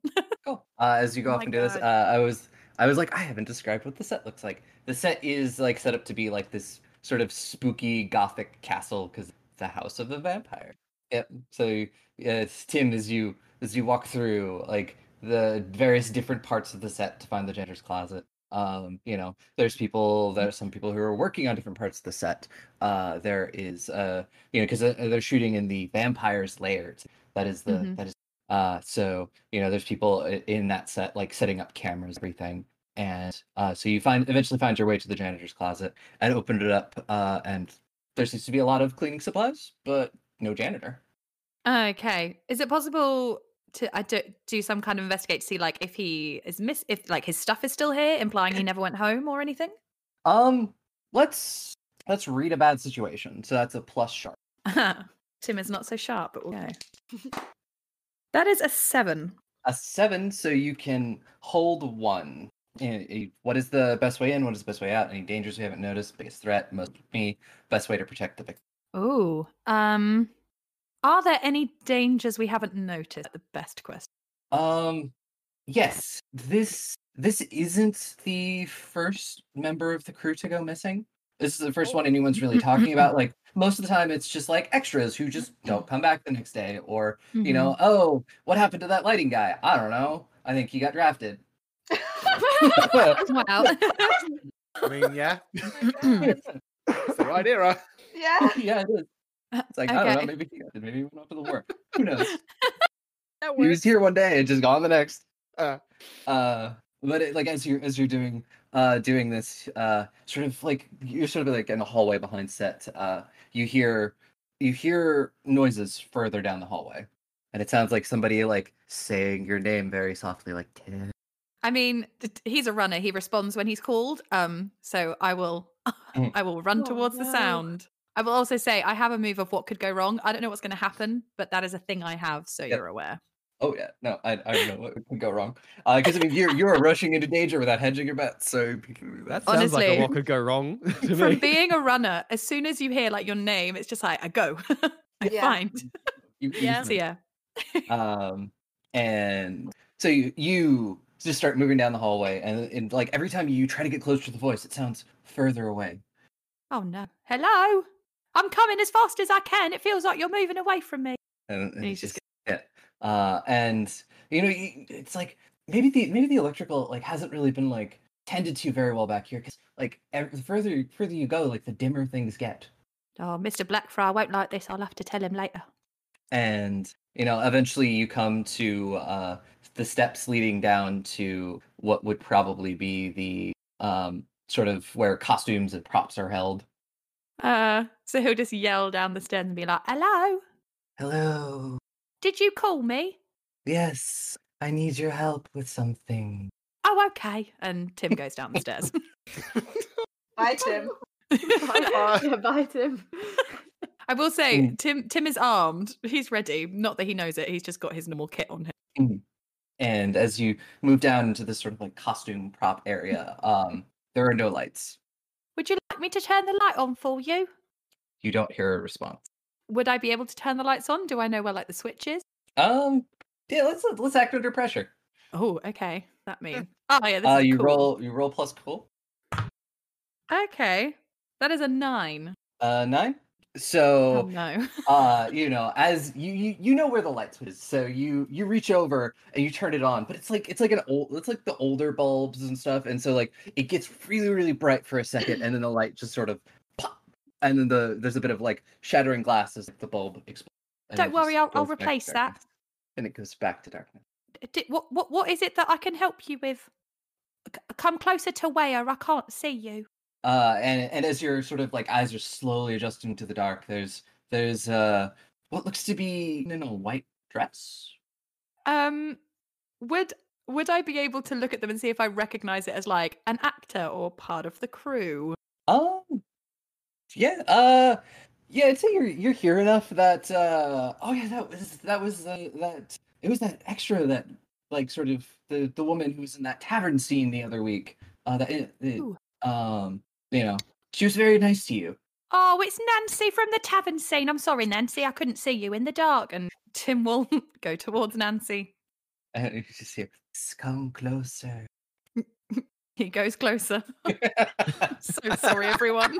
Cool. As you go off and do this, I was I was like, I haven't described what the set looks like. The set is like set up to be like this sort of spooky gothic castle because it's the House of the Vampire. Yep. So it's Tim, as you walk through like the various different parts of the set to find the janitor's closet. There's people, there are some people who are working on different parts of the set. There is, because they're shooting in the vampire's lair. That is the, mm-hmm. So there's people in that set, like setting up cameras, everything. And so you eventually find your way to the janitor's closet and opened it up. And there seems to be a lot of cleaning supplies, but no janitor. Okay. Is it possible to do some kind of investigate to see like if he is if like his stuff is still here, implying he never went home or anything? Let's read a bad situation. So that's a plus sharp. Tim is not so sharp, but okay. That is a 7. A 7, so you can hold 1. What is the best way in? What is the best way out? Any dangers we haven't noticed? Biggest threat? Most me. Best way to protect the victim. Ooh. Are there any dangers we haven't noticed? The best question. Yes. This isn't the first member of the crew to go missing. This is the first one anyone's really talking about. Like, most of the time, it's just like extras who just don't come back the next day. Or, oh, what happened to that lighting guy? I don't know. I think he got drafted. Wow. I mean, yeah. That's the right era. Yeah. Yeah, it is. It's like, okay. I don't know, maybe he got it. Maybe he went off to the war. Who knows? He was here one day and just gone the next. But it, like as you're doing this, sort of like you're sort of like in the hallway behind set. You hear noises further down the hallway, and it sounds like somebody like saying your name very softly, like Tim. I mean, he's a runner. He responds when he's called. So I will run towards the sound. I will also say I have a move of what could go wrong. I don't know what's going to happen, but that is a thing I have. So You're aware. Oh yeah, no, I don't know what could go wrong. Because you're rushing into danger without hedging your bets, so that sounds honestly, like a what could go wrong. To from me. Being a runner, as soon as you hear like your name, it's just like I go, find. And so you just start moving down the hallway, and like every time you try to get closer to the voice, it sounds further away. Oh no! Hello, I'm coming as fast as I can. It feels like you're moving away from me. And he's just yeah. And it's like maybe the electrical like hasn't really been like tended to very well back here because like the further you go, like the dimmer things get. Oh, Mr. Blackfriar won't like this. I'll have to tell him later. And eventually you come to the steps leading down to what would probably be the sort of where costumes and props are held. So he'll just yell down the stairs and be like, "Hello, hello. Did you call me?" "Yes, I need your help with something." "Oh, okay." And Tim goes down the stairs. Bye, Tim. Bye, Tim. I will say, Tim is armed. He's ready. Not that he knows it. He's just got his normal kit on him. And as you move down into this sort of like costume prop area, there are no lights. "Would you like me to turn the light on for you?" You don't hear a response. "Would I be able to turn the lights on? Do I know where like the switch is?" Yeah, let's act under pressure. Oh, okay. That means this is cool. You roll plus cool. Okay. That is a 9. 9? So no. As you know where the lights is, so you reach over and you turn it on, but it's like the older bulbs and stuff, and so like it gets really, really bright for a second and then the light just sort of and then there's a bit of like shattering glass as the bulb explodes. Don't worry, I'll replace that. And it goes back to darkness. What is it that I can help you with? Come closer to where I can't see you. And as your sort of like eyes are slowly adjusting to the dark, there's what looks to be in a white dress. Would I be able to look at them and see if I recognize it as like an actor or part of the crew? Yeah, I'd say you're here enough that that was that extra that like sort of the woman who was in that tavern scene the other week. She was very nice to you. Oh, it's Nancy from the tavern scene. I'm sorry, Nancy, I couldn't see you in the dark. And Tim will go towards Nancy. And you just hear, "Come closer." He goes closer. So sorry, everyone.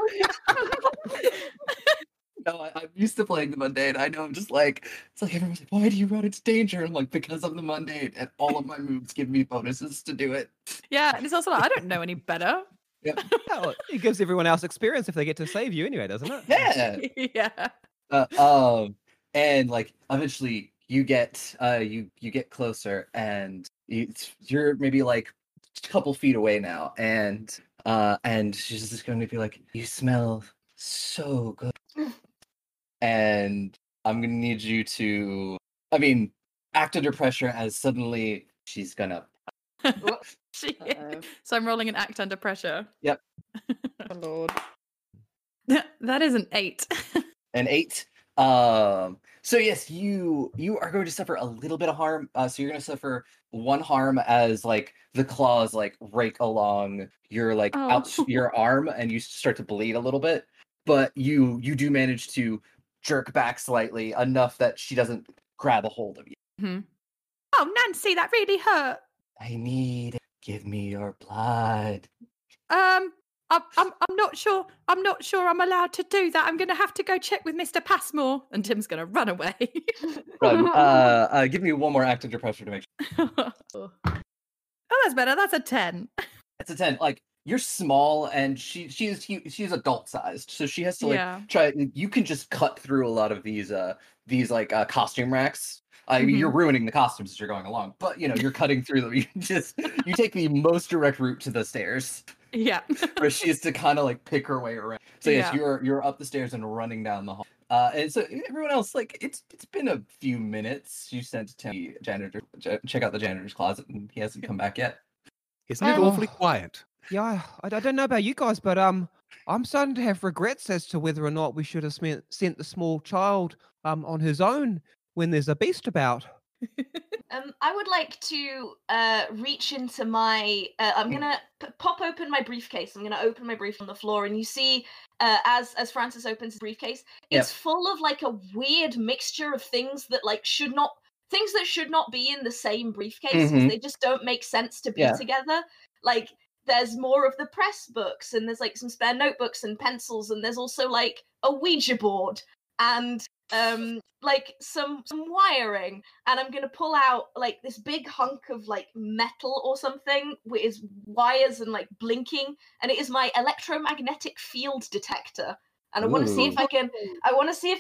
No, I'm used to playing the mundane. I know, I'm just like, it's like everyone's like, why do you run into danger? I'm like, because I'm the mundane, and all of my moves give me bonuses to do it. Yeah, and it's also like, I don't know any better. Yeah. Well, it gives everyone else experience if they get to save you anyway, doesn't it? Yeah. Yeah. And like eventually you get you get closer, and you're maybe like a couple feet away now, and she's just going to be like, you smell so good, and I'm gonna need you to, I mean, act under pressure, as suddenly she's gonna. So I'm rolling an act under pressure. Yep. Oh, Lord. That is an 8. An 8. So yes, you are going to suffer a little bit of harm. So you're going to suffer 1 harm as like the claws like rake along your like out your arm, and you start to bleed a little bit. But you do manage to jerk back slightly enough that she doesn't grab a hold of you. Mm-hmm. Oh, Nancy, that really hurt. I need it. Give me your blood. I'm not sure. I'm not sure I'm allowed to do that. I'm going to have to go check with Mr. Passmore. And Tim's going to run away. Run. Give me 1 more act under pressure to make sure. Oh, that's better. That's a 10. That's a 10. Like, you're small, and she's adult sized, so she has to like try. You can just cut through a lot of these costume racks. I mean, you're ruining the costumes as you're going along, but you know, you're cutting through them. You take the most direct route to the stairs. Yeah. Where she has to kind of like pick her way around. So yes, you're up the stairs and running down the hall. And so everyone else, like, it's been a few minutes. You sent to the janitor, check out the janitor's closet, and he hasn't come back yet. Isn't it awfully quiet? Yeah, I don't know about you guys, but I'm starting to have regrets as to whether or not we should have sent the small child on his own when there's a beast about. I would like to reach into my... I'm going to pop open my briefcase. I'm going to open my briefcase on the floor, and you see, as Francis opens his briefcase, it's full of, like, a weird mixture of things that, like, should not... Things that should not be in the same briefcase, because they just don't make sense to be together. Like, there's more of the press books, and there's, like, some spare notebooks and pencils, and there's also, like, a Ouija board, and... like some wiring, and I'm gonna pull out like this big hunk of like metal or something with wires and like blinking, and it is my electromagnetic field detector, and I want to see if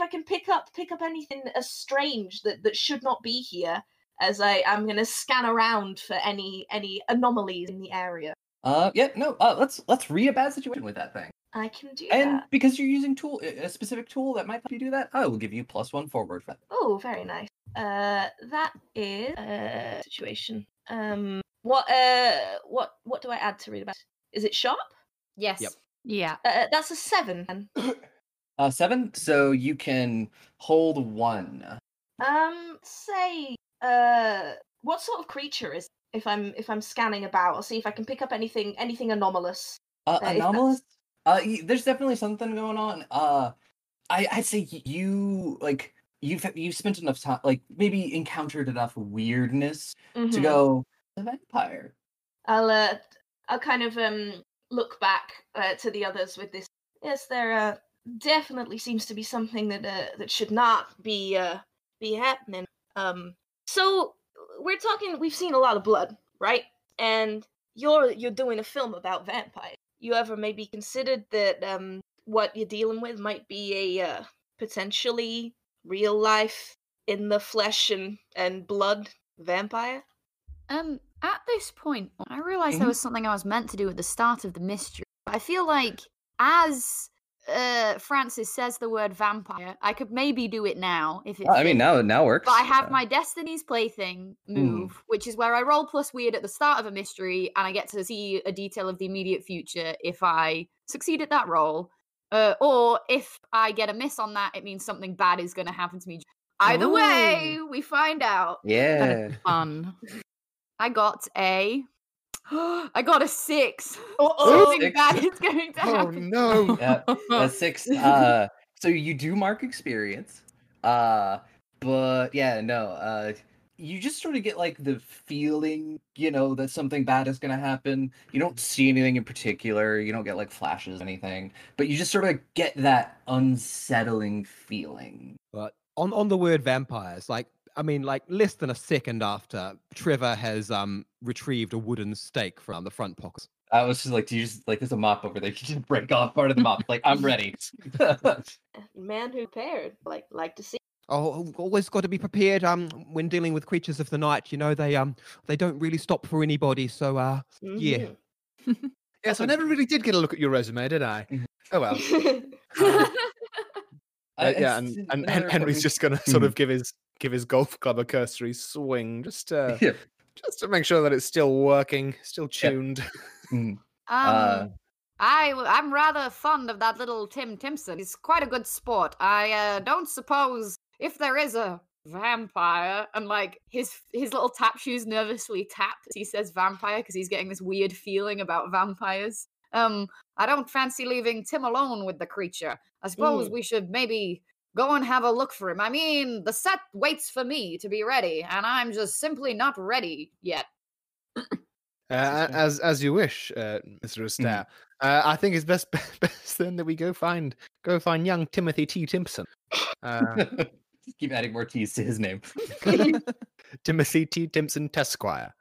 I can pick up anything strange that should not be here, as I'm gonna scan around for any anomalies in the area. Let's read a bad situation with that thing. I can do that. And because you're using a specific tool that might help you do that, I will give you +1 forward for that. Oh, very nice. That is a situation. What do I add to read about? Is it sharp? Yes. Yep. Yeah. That's a 7. 7? So you can hold 1. What sort of creature is it? If I'm scanning about, I'll see if I can pick up anything anomalous. Anomalous? There's definitely something going on. I'd say you like you've spent enough time, like maybe encountered enough weirdness to go the vampire. I'll kind of look back to the others with this. Yes, there definitely seems to be something that should not be happening. So we're talking. We've seen a lot of blood, right? And you're doing a film about vampires. You ever maybe considered that what you're dealing with might be a potentially real life in the flesh and blood vampire? At this point, I realized there was something I was meant to do at the start of the mystery. I feel like as Francis says the word vampire, I could maybe do it now. Now it works. But I have my Destiny's Plaything move, which is where I roll +weird at the start of a mystery, and I get to see a detail of the immediate future if I succeed at that roll. Or if I get a miss on that, it means something bad is going to happen to me. Either way, we find out. Yeah. That is fun. I got a 6. Something bad is going to happen. Oh no! Yeah, a 6. So you do mark experience, but yeah, no. you just sort of get like the feeling, you know, that something bad is going to happen. You don't see anything in particular. You don't get like flashes or anything, but you just sort of get that unsettling feeling. But on the word vampires, like, I mean, like less than a second after Trevor has retrieved a wooden stake from the front pocket. I was just like, do you just like, there's a mop over there. You just break off part of the mop. Like, I'm ready. Man who paired, like to see. Oh, always got to be prepared when dealing with creatures of the night. You know, they don't really stop for anybody, so yeah. Yeah, so I never really did get a look at your resume, did I? Oh, well. And Henry's just going to sort of give his golf club a cursory swing, just to make sure that it's still working, still tuned. Yeah. I'm rather fond of that little Tim Timpson. He's quite a good sport. I don't suppose... if there is a vampire, and like his little tap shoes nervously tap as he says vampire because he's getting this weird feeling about vampires. I don't fancy leaving Tim alone with the creature. I suppose we should maybe go and have a look for him. I mean, the set waits for me to be ready, and I'm just simply not ready yet. As you wish, Mr. Astaire. I think it's best then that we go find young Timothy T. Timpson. Keep adding more T's to his name. Timothy T. Timpson Tesquire.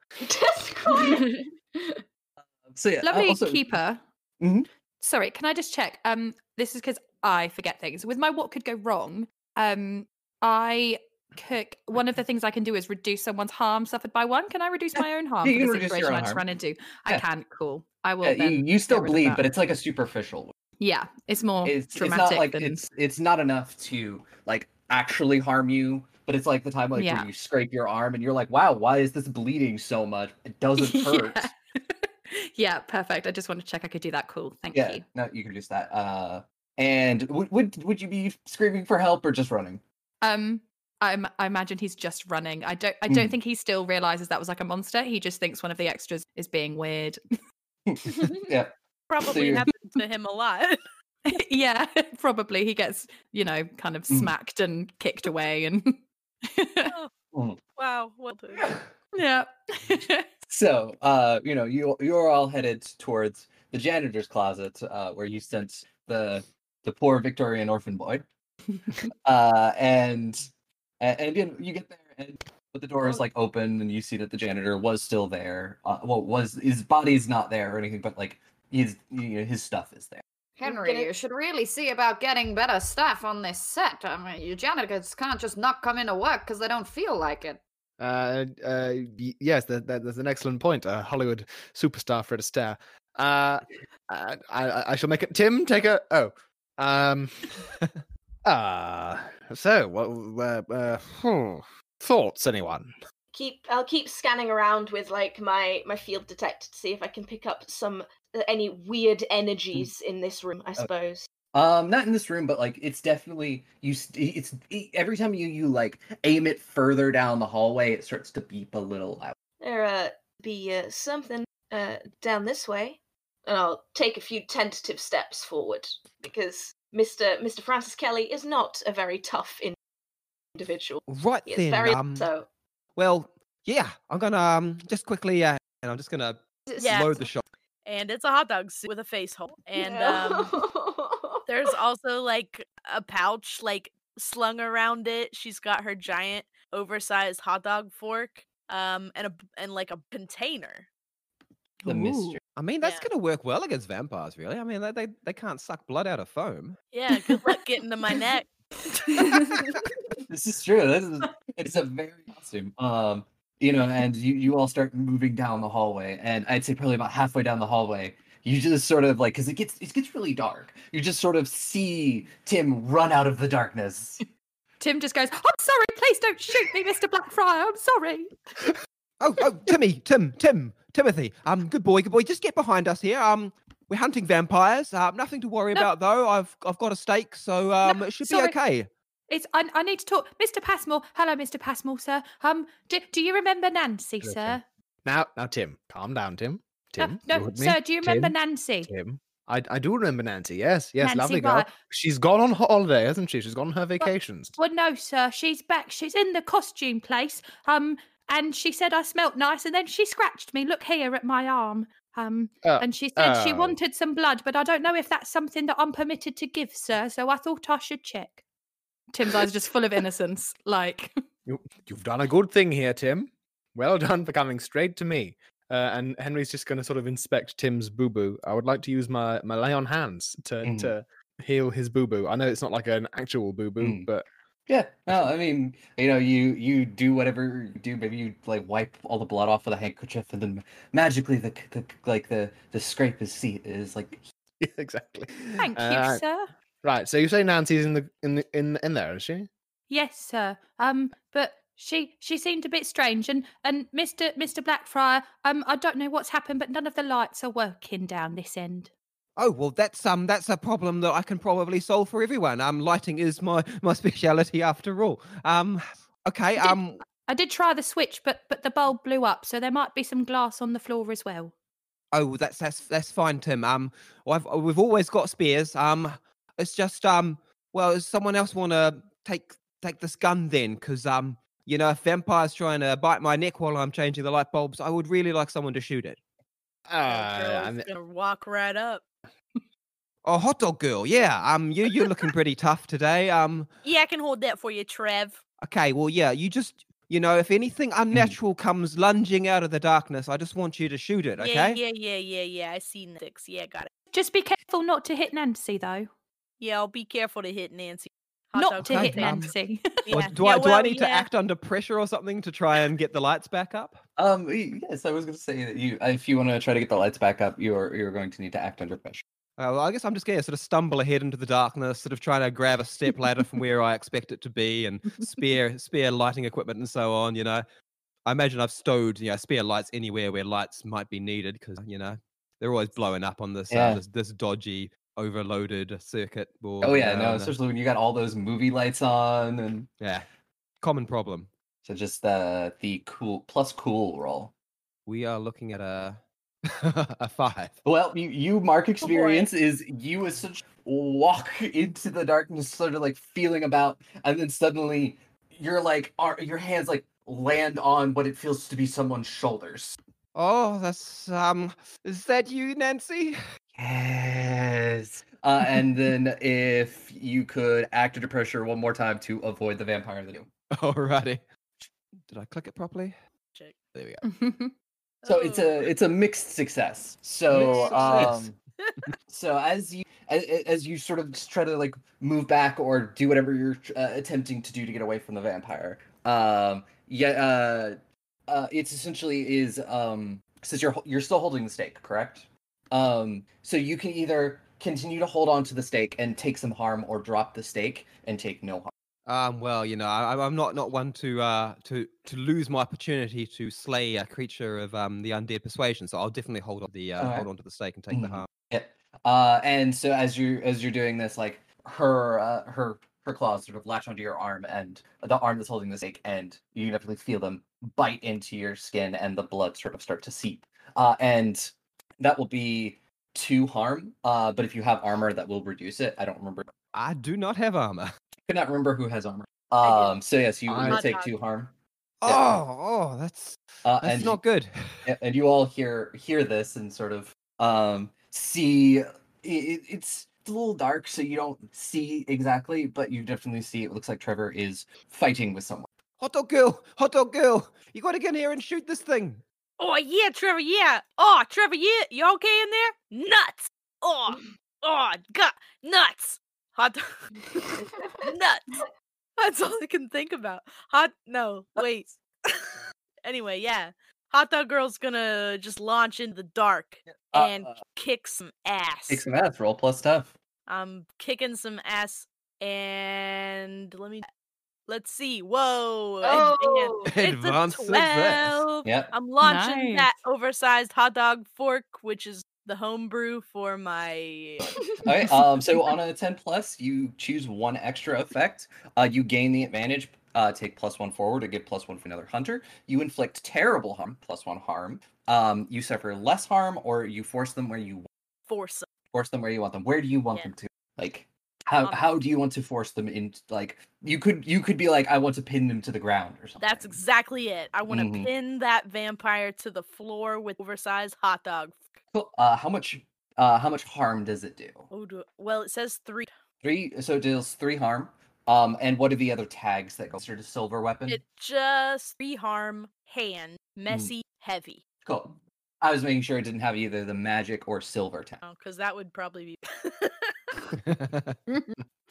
So yeah, lovely also... keeper. Mm-hmm. Sorry, can I just check? This is because I forget things. With my what could go wrong, I cook. One of the things I can do is reduce someone's harm suffered by one. Can I reduce my own harm? You can reduce your own harm. I just ran into. Yeah. I can. Cool. I will. Yeah, you still bleed, but it's like a superficial one. Yeah, it's more dramatic. It's not like it's not enough to like actually harm you, but it's like the time like when you scrape your arm and you're like, wow, why is this bleeding so much? It doesn't hurt. Yeah, perfect. I just wanted to check I could do that. Cool, thank you. No, you can do that. And would you be screaming for help or just running? I imagine he's just running. I don't think he still realizes that was like a monster. He just thinks one of the extras is being weird. Yeah. Probably happened to him a lot. Yeah, probably. He gets, you know, kind of smacked and kicked away. And oh, wow, well done. Yeah. So, you know, you're all headed towards the janitor's closet, where you sense the poor Victorian orphan boy. And you get there, and but the door is like open, and you see that the janitor was still there. His body's not there or anything, but like. His stuff is there. Henry, you should really see about getting better staff on this set. I mean, your janitors can't just not come into work because they don't feel like it. Yes, that's an excellent point. Hollywood superstar Fred Astaire. I shall make it. Tim, take a... Oh. Thoughts, anyone? I'll keep scanning around with like my field detector to see if I can pick up any weird energies in this room, I suppose. Not in this room, but like it's definitely every time you like aim it further down the hallway, it starts to beep a little loud. There be something down this way, and I'll take a few tentative steps forward because Mr. Francis Kelly is not a very tough individual. Right, he is then. Well, yeah, I'm gonna just quickly and I'm just gonna load the shop. And it's a hot dog suit with a face hole. And there's also, like, a pouch, like, slung around it. She's got her giant, oversized hot dog fork and like, a container. The mystery. I mean, that's going to work well against vampires, really. I mean, they can't suck blood out of foam. Yeah, good luck getting to my neck. This is true. It's a very costume. You know, and you all start moving down the hallway, and I'd say probably about halfway down the hallway, you just sort of like, because it gets really dark. You just sort of see Tim run out of the darkness. Tim just goes, "I'm sorry, please don't shoot me, Mr. Blackfriar. I'm sorry." Oh, Timothy, good boy. Just get behind us here. We're hunting vampires. Nothing to worry about though. I've got a stake, so it should be okay. I need to talk. Mr. Passmore. Hello, Mr. Passmore, sir. Do you remember Nancy, hello, sir? Tim. Now, Tim. Calm down, Tim. No, sir, do you remember Nancy? Tim. I do remember Nancy. Yes, Nancy, lovely girl. Right. She's gone on holiday, hasn't she? She's gone on her vacations. Well, no, sir. She's back. She's in the costume place. And she said I smelt nice, and then she scratched me. Look here at my arm. And she said she wanted some blood, but I don't know if that's something that I'm permitted to give, sir. So I thought I should check. Tim's eyes are just full of innocence. Like you've done a good thing here, Tim. Well done for coming straight to me. And Henry's just going to sort of inspect Tim's boo-boo. I would like to use my lay on hands to heal his boo-boo. I know it's not like an actual boo-boo, but... Yeah, no, I mean, you know, you do whatever you do. Maybe you, like, wipe all the blood off with a handkerchief, and then magically the scrape is like... Yeah, exactly. Thank you, sir. Right, so you say Nancy's in there, is she? Yes, sir. But... She seemed a bit strange, and Mr. Blackfriar, I don't know what's happened, but none of the lights are working down this end. Oh, well, that's a problem that I can probably solve for everyone. Lighting is my speciality after all. Okay. I did try the switch, but the bulb blew up, so there might be some glass on the floor as well. Oh, that's fine, Tim. We've always got spares. It's just well, does someone else want to take this gun then? Because you know, if vampire's trying to bite my neck while I'm changing the light bulbs, I would really like someone to shoot it. I'm gonna walk right up. Oh, hot dog girl, yeah. You're looking pretty tough today. Yeah, I can hold that for you, Trev. Okay, well, yeah. You just, you know, if anything unnatural comes lunging out of the darkness, I just want you to shoot it. Okay. Yeah. I seen six. Yeah, got it. Just be careful not to hit Nancy, though. Yeah, I'll be careful to hit Nancy. Not to hit Nancy. Yeah. Do I need to act under pressure or something to try and get the lights back up? Yes, I was going to say that if you want to try to get the lights back up, you're going to need to act under pressure. Well, I guess I'm just going to sort of stumble ahead into the darkness, sort of trying to grab a step ladder from where I expect it to be, and spare lighting equipment and so on. You know, I imagine I've stowed spare lights anywhere where lights might be needed, because you know they're always blowing up on this this dodgy, overloaded circuit board. Oh yeah, no, especially when you got all those movie lights on. And yeah, common problem. So just the cool plus cool roll. We are looking at a a 5. Well, you mark experience is you essentially walk into the darkness, sort of like feeling about, and then suddenly you're like, your hands like land on what it feels to be someone's shoulders. Oh, that's is that you, Nancy? Yes. And then if you could act under pressure one more time to avoid the vampire. Alrighty. Did I click it properly? Check. There we go. So it's a mixed success. So so as you sort of just try to like move back or do whatever you're attempting to do to get away from the vampire. It's essentially is since you're still holding the stake, correct? So you can either continue to hold on to the stake and take some harm, or drop the stake and take no harm. Well, you know, I'm not one to lose my opportunity to slay a creature of the undead persuasion. So I'll definitely hold on to the stake and take the harm. Yeah. And so as you're doing this, like her claws sort of latch onto your arm and the arm that's holding the stake, and you definitely feel them bite into your skin, and the blood sort of start to seep. And that will be 2 harm, but if you have armor, that will reduce it. I don't remember. I do not have armor. I cannot remember who has armor. So yes, you will take 2 harm. Oh, yeah. That's not good. And you all hear this and sort of see. It's a little dark, so you don't see exactly, but you definitely see. It looks like Trevor is fighting with someone. Hot dog girl, you got to get in here and shoot this thing. Oh, yeah, Trevor, yeah. Oh, Trevor, yeah. You okay in there? Nuts. Oh, God. Nuts. Hot dog. Nuts. That's all I can think about. No, wait. Anyway, yeah. Hot dog girl's gonna just launch into the dark and kick some ass. Kick some ass. Roll plus tough. I'm kicking some ass, and let's see. Whoa. Oh, advanced it's a 12. Yep. I'm launching that oversized hot dog fork, which is the homebrew for my... Okay, so on a 10 plus, you choose 1 extra effect. You gain the advantage, take +1 forward, or get +1 for another hunter. You inflict terrible harm, +1 harm. You suffer less harm, or you force them where you want. Force them. Force them where you want them. Where do you want them to? Like, how do you want to force them in? Like, you could be like, I want to pin them to the ground or something. That's exactly it. I want to pin that vampire to the floor with oversized hot dog. Cool. How much harm does it do? Well, it says 3. 3, so it deals 3 harm. And what are the other tags that go to the silver weapon? It just 3 harm, hand, messy, heavy. Cool. I was making sure it didn't have either the magic or silver tag. Oh, because that would probably be...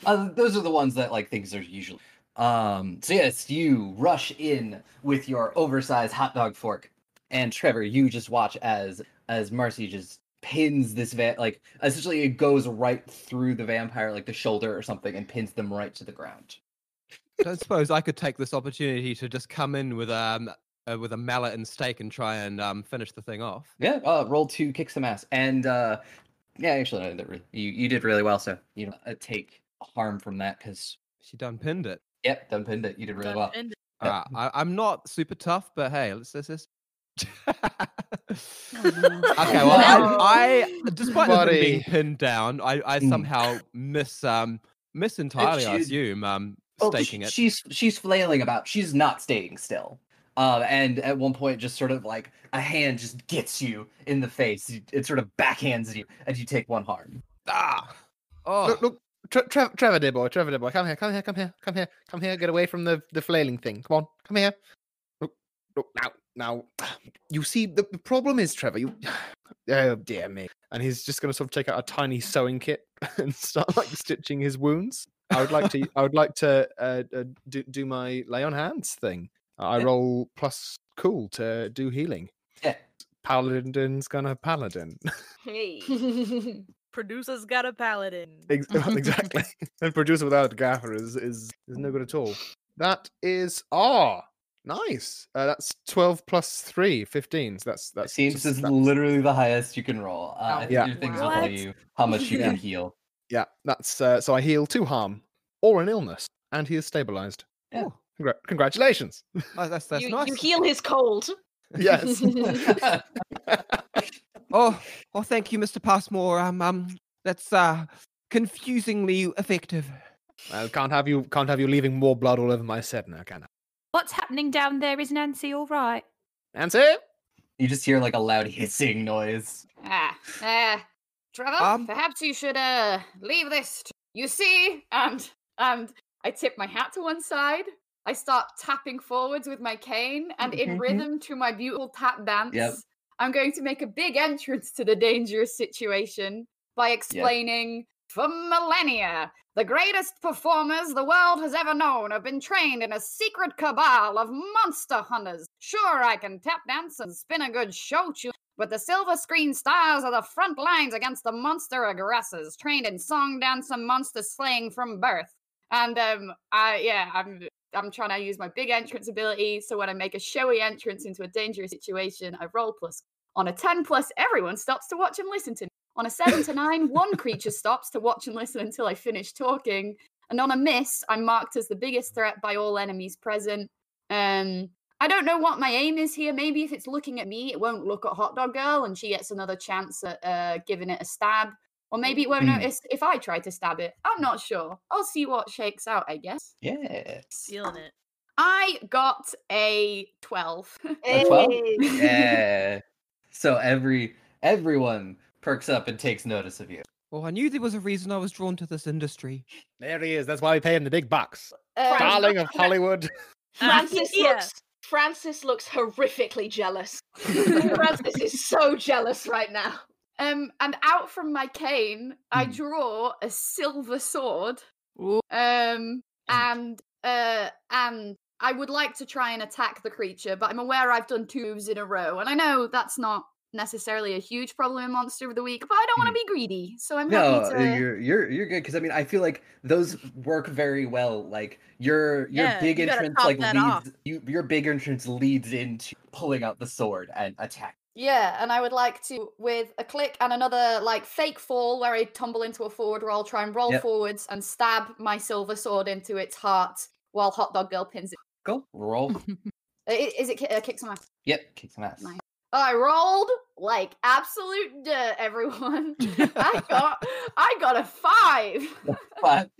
those are the ones that, like, things are usually... so yes, you rush in with your oversized hot dog fork. And Trevor, you just watch as Marcy just... pins this like, essentially it goes right through the vampire, like the shoulder or something, and pins them right to the ground. I suppose I could take this opportunity to just come in with a mallet and stake and try and finish the thing off. Yeah, roll 2, kick some ass, and yeah, actually, no, you did really well, so you don't take harm from that because she done pinned it. Yep, done pinned it. You did really well. All right, I'm not super tough, but hey, let's just. Okay, well, I despite it being pinned down, I somehow miss entirely. I assume staking it. She's flailing about. She's not staying still. And at one point, just sort of like a hand just gets you in the face. It sort of backhands you, and you take 1 harm. Ah! Oh! Look, Trevor, dear boy, come here, get away from the flailing thing. Come on, come here. Look now. You see, the problem is, Trevor, oh, dear me. And he's just going to sort of take out a tiny sewing kit and start, like, stitching his wounds. I would like to do my lay on hands thing. I roll plus cool to do healing. Yeah. Paladin's going to have paladin. Hey. Producer's got a paladin. Exactly. And producer without a gaffer is no good at all. That is R. Nice. That's 12 plus 3, 15. So that's seems is literally the highest you can roll. Yeah. Things will tell you how much you can heal. Yeah. That's so I heal 2 harm or an illness, and he is stabilized. Yeah. Oh, congratulations. Oh, that's nice. You heal his cold. Yes. Oh, thank you, Mr. Passmore. That's confusingly effective. I can't have you leaving more blood all over my set now, can I? What's happening down there? Is Nancy all right? Nancy? You just hear like a loud hissing noise. Trevor, perhaps you should leave this. You see, and I tip my hat to one side. I start tapping forwards with my cane, and in rhythm to my beautiful tap dance, I'm going to make a big entrance to the dangerous situation by explaining. For millennia, the greatest performers the world has ever known have been trained in a secret cabal of monster hunters. Sure, I can tap dance and spin a good show tune, but the silver screen stars are the front lines against the monster aggressors, trained in song dance and monster slaying from birth. And I'm trying to use my big entrance ability, so when I make a showy entrance into a dangerous situation, I roll plus. On a 10+, everyone stops to watch and listen to me. On a 7 to 9, one creature stops to watch and listen until I finish talking. And on a miss, I'm marked as the biggest threat by all enemies present. I don't know what my aim is here. Maybe if it's looking at me, it won't look at Hot Dog Girl and she gets another chance at giving it a stab. Or maybe it won't notice if I try to stab it. I'm not sure. I'll see what shakes out, I guess. Yeah. Feeling it. I got a 12. A 12? Yeah. So everyone... perks up and takes notice of you. Well, I knew there was a reason I was drawn to this industry. There he is. That's why we pay him the big bucks. Darling of Hollywood. Francis looks horrifically jealous. Francis is so jealous right now. And out from my cane, I draw a silver sword. Ooh. And I would like to try and attack the creature, but I'm aware I've done 2 moves in a row, and I know that's not necessarily a huge problem in Monster of the Week, but I don't want to be greedy, so I'm happy to... you're good, because I mean I feel like those work very well. Like your big entrance like leads your big entrance leads into pulling out the sword and attack. Yeah, and I would like to, with a click and another like fake fall where I tumble into a forward roll, try and roll forwards and stab my silver sword into its heart while Hot Dog Girl pins it. Cool. Roll. Is it kick some ass? Yep, kick some ass. Nice. I rolled like absolute duh, everyone. I got a 5.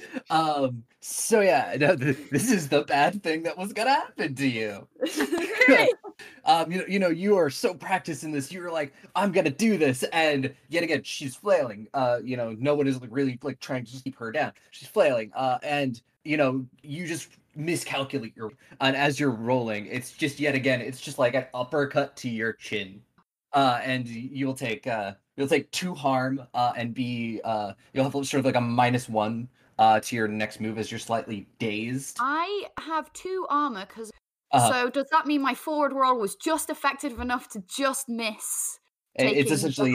So yeah, no, this is the bad thing that was gonna happen to you. You know, you are so practiced in this. You were like, I'm gonna do this, and yet again, she's flailing. You know, no one is really like trying to keep her down. She's flailing. And you know, you just miscalculate your, and as you're rolling, it's just yet again, it's just like an uppercut to your chin. And you'll take 2 harm, and be you'll have sort of like a -1 to your next move as you're slightly dazed. I have 2 armor, because so does that mean my forward roll was just effective enough to just miss? It's essentially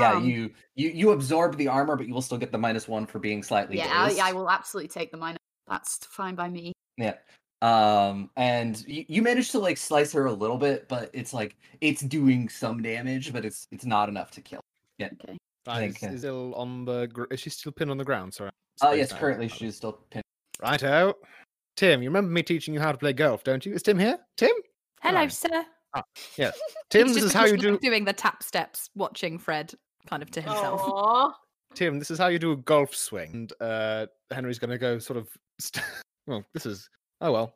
you absorb the armor, but you will still get the -1 for being slightly dazed. Yeah, I will absolutely take the minus. That's fine by me. Yeah. And you manage to like slice her a little bit, but it's like it's doing some damage, but it's not enough to kill. Yeah. Okay. Is still on the is she still pinned on the ground? Sorry. Oh yes, currently she's still pinned. Righto. Tim, you remember me teaching you how to play golf, don't you? Is Tim here? Tim? Hello, sir. Ah, yeah. Tim, this is how you do doing the tap steps, watching Fred kind of to himself. Aww. Tim, this is how you do a golf swing. And Henry's gonna go sort of he's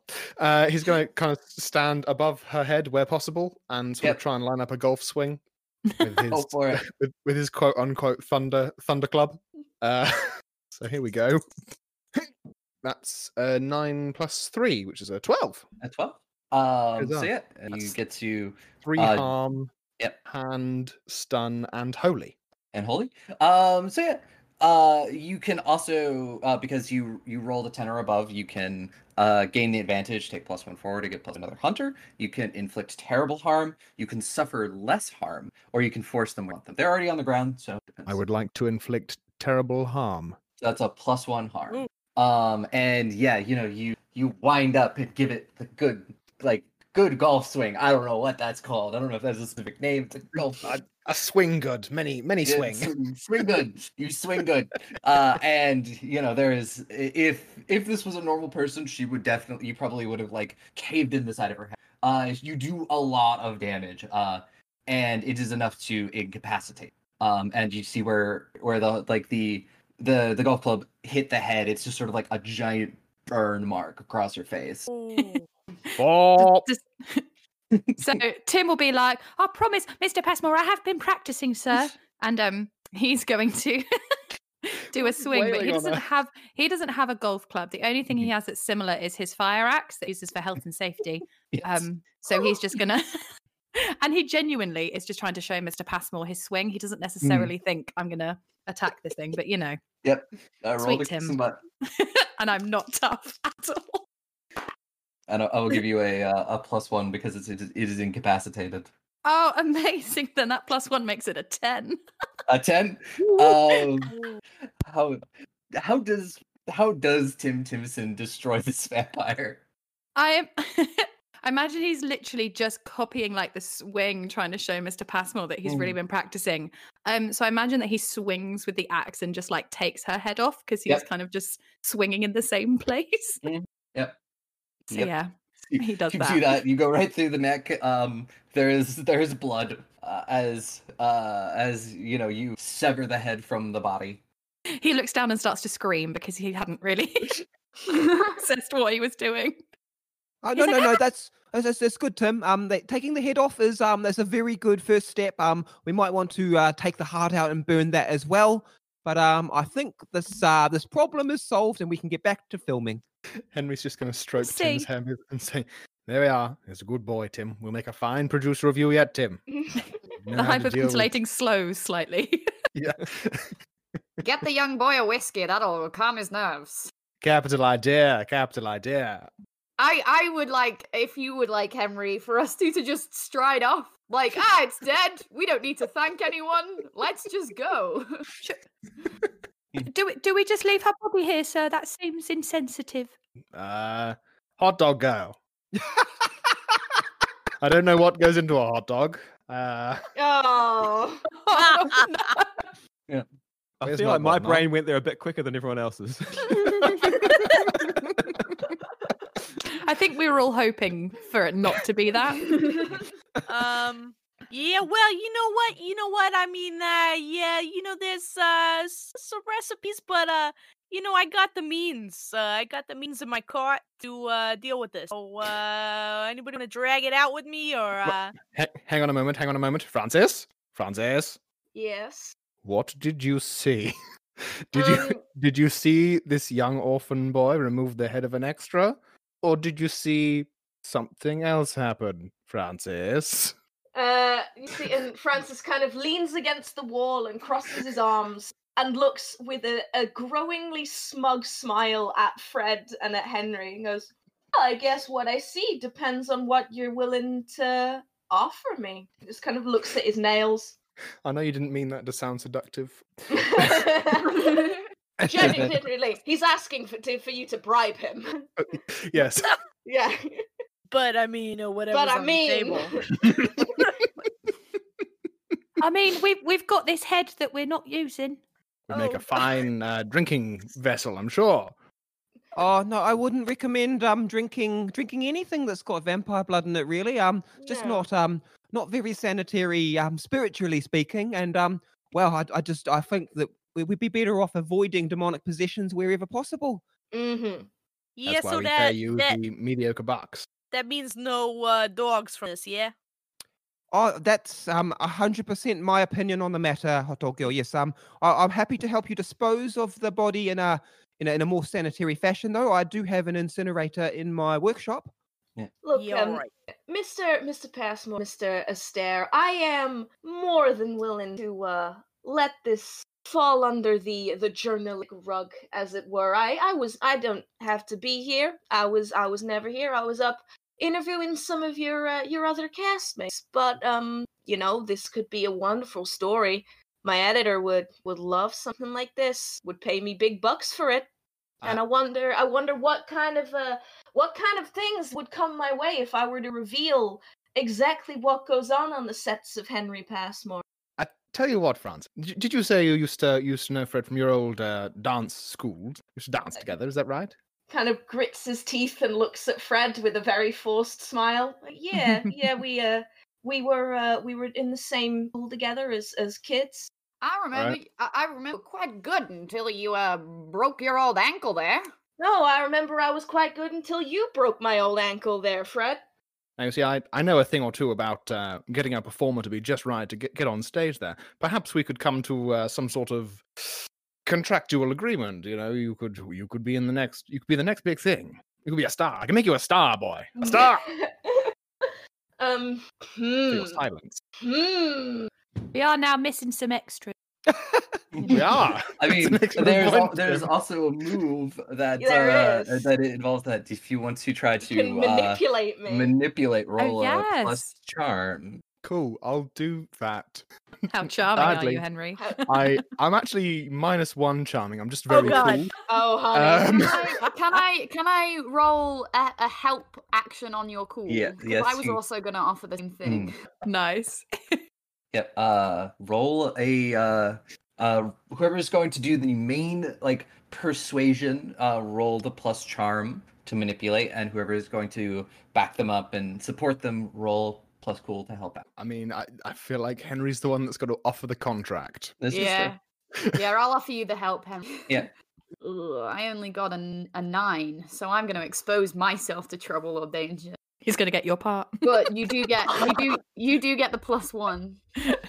going to kind of stand above her head where possible and sort of try and line up a golf swing with his, with his quote unquote thunder club. So here we go. That's 9 + 3, which is a 12. A 12. So yeah, you get to 3 harm. Yep. Hand, stun, and holy. And holy. So yeah. You can also, because you rolled a 10 or above, you can gain the advantage, take +1 forward to get plus another hunter. You can inflict terrible harm. You can suffer less harm, or you can force them with them. They're already on the ground, so I would like to inflict terrible harm. So that's a +1 harm. Mm. And yeah, you know, you wind up and give it the good golf swing. I don't know what that's called. I don't know if that's a specific name. It's a golf. A swing good, many swing. Swing good. You swing good. And you know, there is if this was a normal person, she would definitely, you probably would have like caved in the side of her head. You do a lot of damage, and it is enough to incapacitate. And you see where the golf club hit the head. It's just sort of like a giant burn mark across her face. Oh. So Tim will be like, I promise, Mr. Passmore, I have been practicing, sir. And he's going to do a swing, but he doesn't have a golf club. The only thing he has that's similar is his fire axe that he uses for health and safety. Yes. So he's just gonna and he genuinely is just trying to show Mr. Passmore his swing. He doesn't necessarily think I'm gonna attack this thing, but you know. Yep. Sweet Tim. And I'm not tough at all. And I will give you a +1 because it is incapacitated. Oh, amazing. Then that +1 makes it a 10. A 10? How does Tim Timson destroy this vampire? I imagine he's literally just copying like the swing, trying to show Mr. Passmore that he's really been practicing. So I imagine that he swings with the axe and just like takes her head off because he's kind of just swinging in the same place. Mm. Yep. So yeah, he does that. You do that. You go right through the neck. There is blood as you know. You sever the head from the body. He looks down and starts to scream because he hadn't really processed what he was doing. No. That's good, Tim. Taking the head off is that's a very good first step. We might want to take the heart out and burn that as well. But I think this problem is solved and we can get back to filming. Henry's just going to stroke Tim's hand and say, there we are. It's a good boy, Tim. We'll make a fine producer of you yet, Tim. The hyperventilating slows slightly. Yeah. Get the young boy a whiskey. That'll calm his nerves. Capital idea. I would like, if you would like, Henry, for us two to just stride off. Like, it's dead. We don't need to thank anyone. Let's just go. Do we just leave her body here, sir? That seems insensitive. Hot dog girl. I don't know what goes into a hot dog. Oh no. Yeah. I feel like my brain went there a bit quicker than everyone else's. I think we were all hoping for it not to be that. Yeah, well, you know what? I mean, yeah, there's some recipes, but I got the means. I got the means in my cart to deal with this. So, anybody want to drag it out with me, or Hang on a moment, Francis? Yes. What did you see? Did you see this young orphan boy remove the head of an extra, or did you see something else happen, Francis? You see, and Francis kind of leans against the wall and crosses his arms and looks with a growingly smug smile at Fred and at Henry and goes, well, I guess what I see depends on what you're willing to offer me. He just kind of looks at his nails. I know you didn't mean that to sound seductive. Judging literally, he's asking for you to bribe him. Yes. Yeah. But I mean, or whatever. But I mean, the table. I mean, we've got this head that we're not using. We'd make a fine drinking vessel, I'm sure. Oh no, I wouldn't recommend drinking anything that's got vampire blood in it. Really, just not very sanitary, spiritually speaking. And I think that we'd be better off avoiding demonic possessions wherever possible. Mm-hmm. That's why we pay you the mediocre bucks. That means no dogs from this, yeah? Oh, that's 100% my opinion on the matter, Hot Dog Girl. Yes, I'm happy to help you dispose of the body in a more sanitary fashion, though. I do have an incinerator in my workshop. Yeah. Look, right. Mr. Passmore, Mr. Astaire, I am more than willing to let this fall under the journalistic rug, as it were. I don't have to be here. I was never here. I was up interviewing some of your other castmates. But this could be a wonderful story. My editor would love something like this. Would pay me big bucks for it. And I wonder what kind of things would come my way if I were to reveal exactly what goes on the sets of Henry Passmore. Tell you what, Franz, did you say you used to know Fred from your old dance school? You used to dance together, is that right? Kind of grits his teeth and looks at Fred with a very forced smile. Like, yeah, we were in the same pool together as kids. I remember, right. I remember quite good until you broke your old ankle there. No, I remember I was quite good until you broke my old ankle there, Fred. Now, you see, I know a thing or two about getting a performer to be just right to get on stage there. Perhaps we could come to some sort of contractual agreement. You know, you could be in the next. You could be the next big thing. You could be a star. I can make you a star, boy. A star. Your silence. We are now missing some extras. Yeah, I mean, there's also a move that that it involves that if you want to try to manipulate me, roll a plus charm. Cool, I'll do that. How charming are you, Henry? I'm actually -1 charming. I'm just very cool. Oh, honey. Can I roll a help action on your cool? Yeah, yes. I was also going to offer the same thing. Nice. Yep. Roll a whoever's going to do the main persuasion, roll the plus charm to manipulate, and whoever is going to back them up and support them, roll plus cool to help out. I mean, I feel like Henry's the one that's got to offer the contract. Yeah, I'll offer you the help, Henry. Yeah. Ooh, I only got a 9, so I'm going to expose myself to trouble or danger. He's going to get your part. But you do get the +1.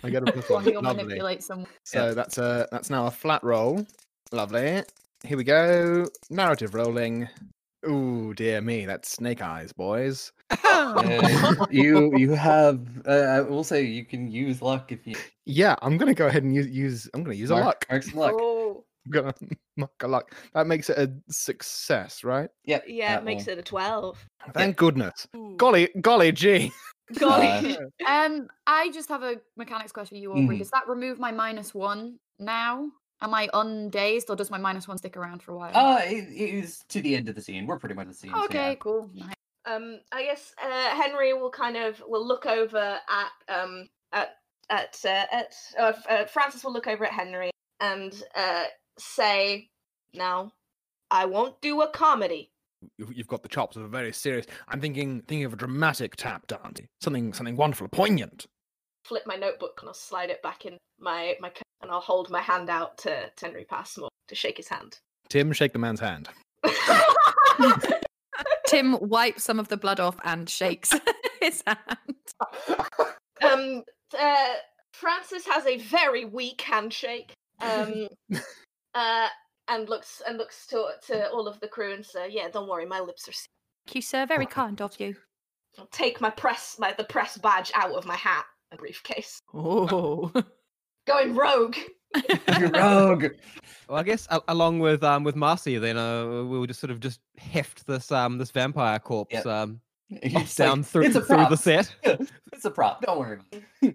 I get a +1. You'll manipulate someone. So that's now a flat roll. Lovely. Here we go. Narrative rolling. Ooh, dear me, that's snake eyes, boys. You have. I will say you can use luck if you. Yeah, I'm going to go ahead and use. I'm going to use a luck. Mark some luck. Oh. I'm going to mark a luck. That makes it a success, right? Yep. Yeah, it makes it a 12. Thank goodness. Ooh. Golly gee. Golly. I just have a mechanics question for you all. Does that remove my -1 now? Am I undazed, or does my -1 stick around for a while? It is to the end of the scene. We're pretty much the scene. Okay, so yeah. Cool. Nice. I guess Henry will look over Francis will look over at Henry and say, "No, I won't do a comedy." You've got the chops of a very serious. I'm thinking of a dramatic tap dance, something wonderful, poignant. flip my notebook and I'll slide it back in my coat and I'll hold my hand out to Henry Passmore to shake his hand. Tim, shake the man's hand. Tim wipes some of the blood off and shakes his hand. Francis has a very weak handshake. And looks to all of the crew and says, "Yeah, don't worry, my lips are sealed." Thank you, sir. Very kind of you. I'll take my press badge out of my hat and briefcase. Oh, going rogue. You're rogue. Well, I guess along with Marcy, then we'll just sort of heft this vampire corpse down through the set. It's a prop. Don't worry about it.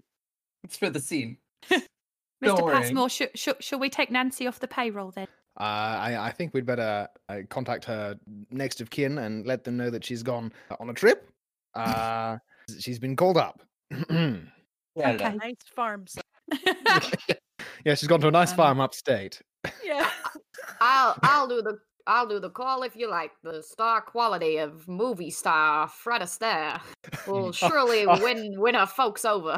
It's for the scene. Mr. Passmore, shall we take Nancy off the payroll then? I think we'd better contact her next of kin and let them know that she's gone on a trip. She's been called up. Okay. Nice farm. Yeah, she's gone to a nice farm upstate. Yeah, I'll do the call if you like. The star quality of movie star Fred Astaire will surely win our folks over.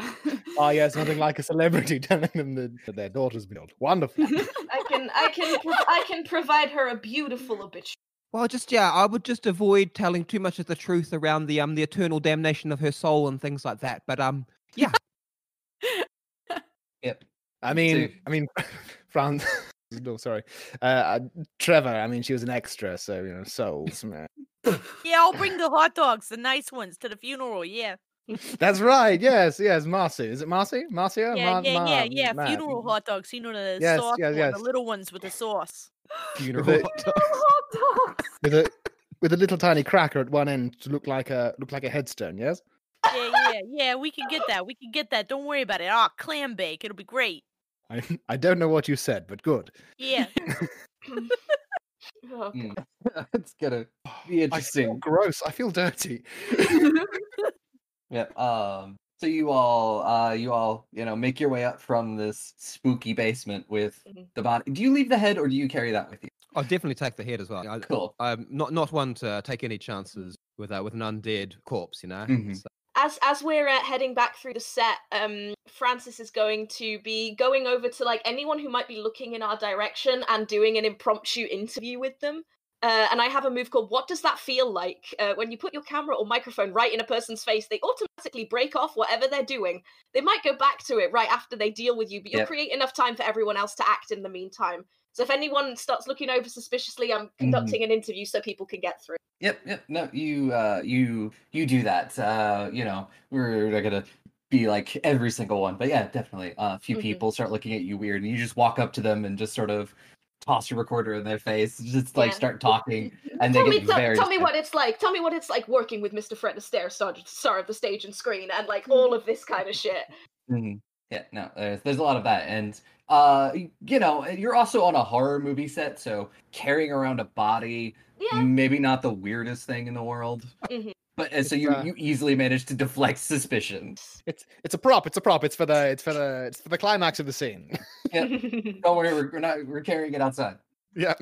Oh yes, nothing like a celebrity telling them that their daughter's been on. Wonderful. I can provide her a beautiful obituary. Well, I would just avoid telling too much of the truth around the eternal damnation of her soul and things like that. But yeah. Yep. I mean, Franz. Oh, sorry. Trevor, she was an extra, so, souls, man. Yeah, I'll bring the hot dogs, the nice ones, to the funeral, yeah. That's right, yes, Marcy. Is it Marcy? Marcia? Yeah, funeral hot dogs, the sauce, the little ones with the sauce. Funeral hot dogs! With a little tiny cracker at one end to look like a headstone, yes? Yeah, we can get that, don't worry about it. Oh, clam bake, it'll be great. I don't know what you said, but good. Yeah. Okay. It's gonna be interesting. I feel gross. I feel dirty. Yep. So you all make your way up from this spooky basement with the body. Do you leave the head, or do you carry that with you? I'll definitely take the head as well. Cool. I'm not one to take any chances with an undead corpse. Mm-hmm. So. As we're heading back through the set, Francis is going to be going over to anyone who might be looking in our direction and doing an impromptu interview with them. And I have a move called "What Does That Feel Like?" When you put your camera or microphone right in a person's face, they automatically break off whatever they're doing. They might go back to it right after they deal with you, but you'll create enough time for everyone else to act in the meantime. So if anyone starts looking over suspiciously, I'm conducting an interview so people can get through. Yep. No, you do that. We're not gonna be like every single one, but yeah, definitely. A few people start looking at you weird, and you just walk up to them and just sort of toss your recorder in their face, just start talking, and tell me what it's like. Tell me what it's like working with Mr. Fred Astaire, star of the stage and screen, and all of this kind of shit. Mm-hmm. Yeah, no, there's a lot of that, and. You're also on a horror movie set, so carrying around a body, maybe not the weirdest thing in the world. Mm-hmm. But so you easily manage to deflect suspicion. It's a prop. It's for the climax of the scene. Yeah. Don't worry, we're carrying it outside. Yeah.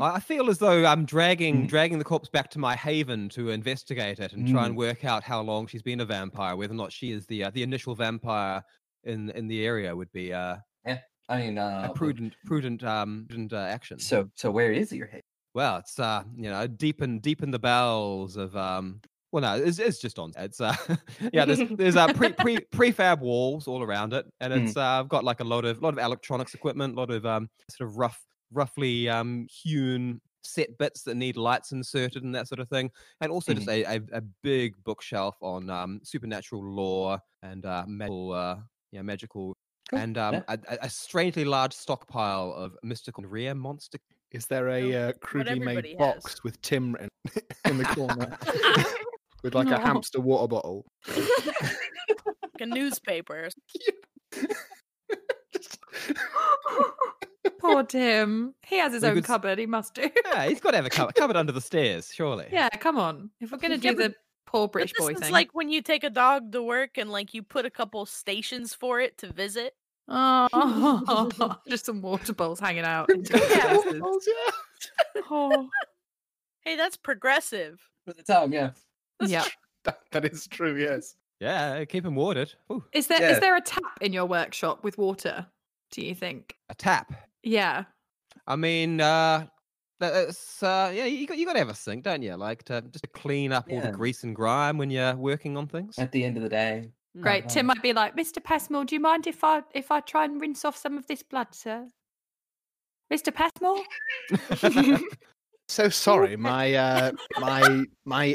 I feel as though I'm dragging the corpse back to my haven to investigate it and try and work out how long she's been a vampire, whether or not she is the initial vampire in the area would be a prudent action. So where is your head? Well, it's deep in the bowels of it's just on. It's there's prefab walls all around it, and it's I've got a lot of electronics equipment, a lot of sort of roughly hewn set bits that need lights inserted and that sort of thing, and also just a big bookshelf on supernatural lore and magical. Cool. And a strangely large stockpile of mystical rare monster. Is there a crudely made box with Tim in the corner with a hamster water bottle? Like a newspaper. Poor Tim. He has his own cupboard, he must do. Yeah, he's got to have a cupboard under the stairs, surely. Yeah, come on. If we're going to do the poor British boy thing. It's like when you take a dog to work and you put a couple stations for it to visit. Oh, just some water bowls hanging out. Oh. Hey, that's progressive. For the time, yeah. That is true, yes. Yeah, keep them watered. Ooh. Is there a tap in your workshop with water, do you think? A tap? Yeah. I mean, that's yeah, you got to have a sink, don't you? Like to clean up all the grease and grime when you're working on things. At the end of the day. Great. Tim might be like, Mr. Passmore, do you mind if I try and rinse off some of this blood, sir? Mr. Passmore? So sorry, my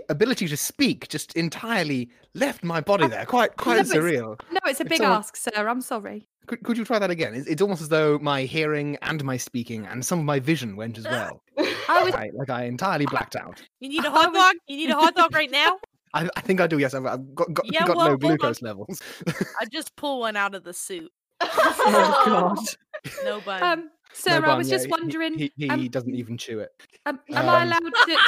ability to speak just entirely left my body there. Quite surreal. It's a big ask, sir. I'm sorry. Could you try that again? It's almost as though my hearing and my speaking and some of my vision went as well. I entirely blacked out. You need a hot dog? You need a hot dog right now? I think I do, yes. I've got low glucose levels. I just pull one out of the suit. Oh, God. No bun. Sir, no, I was just wondering... He doesn't even chew it. Am I allowed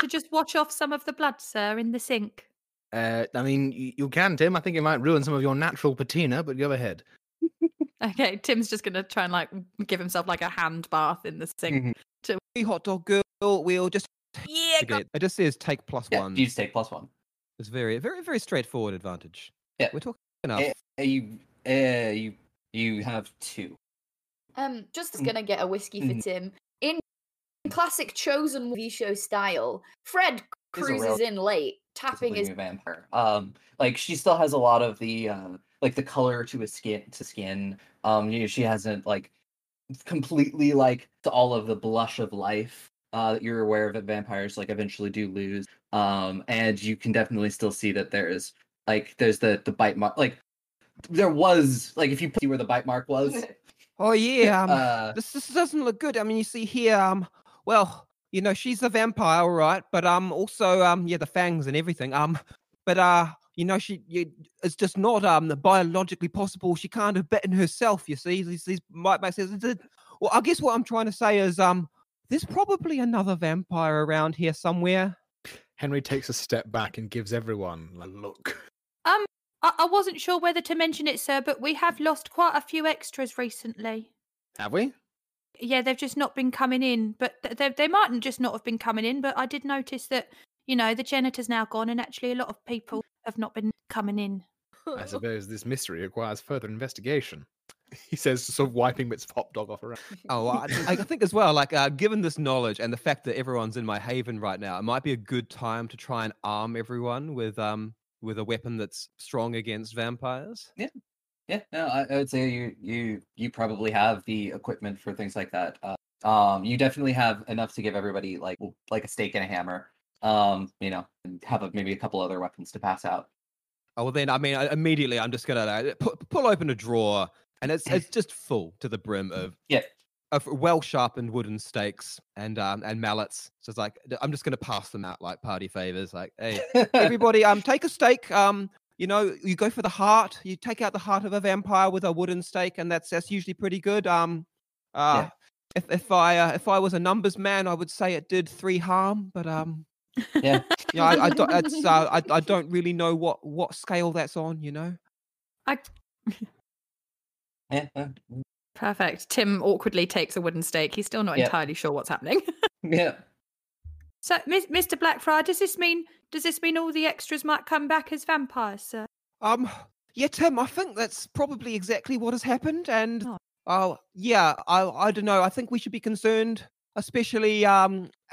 to just wash off some of the blood, sir, in the sink? I mean, you can, Tim. I think it might ruin some of your natural patina, but go ahead. Okay, Tim's just going to try and give himself a hand bath in the sink. Mm-hmm. Hey, hot dog girl, we'll just... Yeah, it just says take plus one. You just take plus one. It's very, very, very straightforward advantage. Yeah. We're talking enough. You have two. Just gonna get a whiskey for Tim. In classic Chosen TV show style, Fred cruises in late, tapping his vampire. She still has a lot of the the color to his skin. She hasn't completely all of the blush of life that you're aware of that vampires eventually do lose. And you can definitely still see that there's there's the bite mark. There was if you see where the bite mark was. Oh, yeah, this doesn't look good. I mean, you see here, she's a vampire, all right, but, also, the fangs and everything, but, it's just not, biologically possible. She can't have bitten herself, you see. These might make sense. Well, I guess what I'm trying to say is, there's probably another vampire around here somewhere. Henry takes a step back and gives everyone a look. I wasn't sure whether to mention it, sir, but we have lost quite a few extras recently. Have we? Yeah, they've just not been coming in. But they mightn't just not have been coming in, but I did notice that, the janitor's now gone, and actually a lot of people have not been coming in. I suppose this mystery requires further investigation. He says, sort of wiping bits of hot dog off around. Oh, I think as well, given this knowledge and the fact that everyone's in my haven right now, it might be a good time to try and arm everyone with a weapon that's strong against vampires. Yeah. No, I would say you probably have the equipment for things like that. You definitely have enough to give everybody a stake and a hammer. And have maybe a couple other weapons to pass out. Oh well, then I mean, immediately I'm just gonna pull open a drawer, and it's just full to the brim of well sharpened wooden stakes and mallets. So it's I'm just gonna pass them out like party favors. Hey, everybody, take a stake. You go for the heart. You take out the heart of a vampire with a wooden stake, and that's usually pretty good. If I was a numbers man, I would say it did 3 harm, but I don't really know what scale that's on. Perfect. Tim awkwardly takes a wooden stake. He's still not entirely sure what's happening. Yeah. So, Mr. Blackfriar, does this mean all the extras might come back as vampires, sir? Yeah, Tim, I think that's probably exactly what has happened. And, I don't know. I think we should be concerned, especially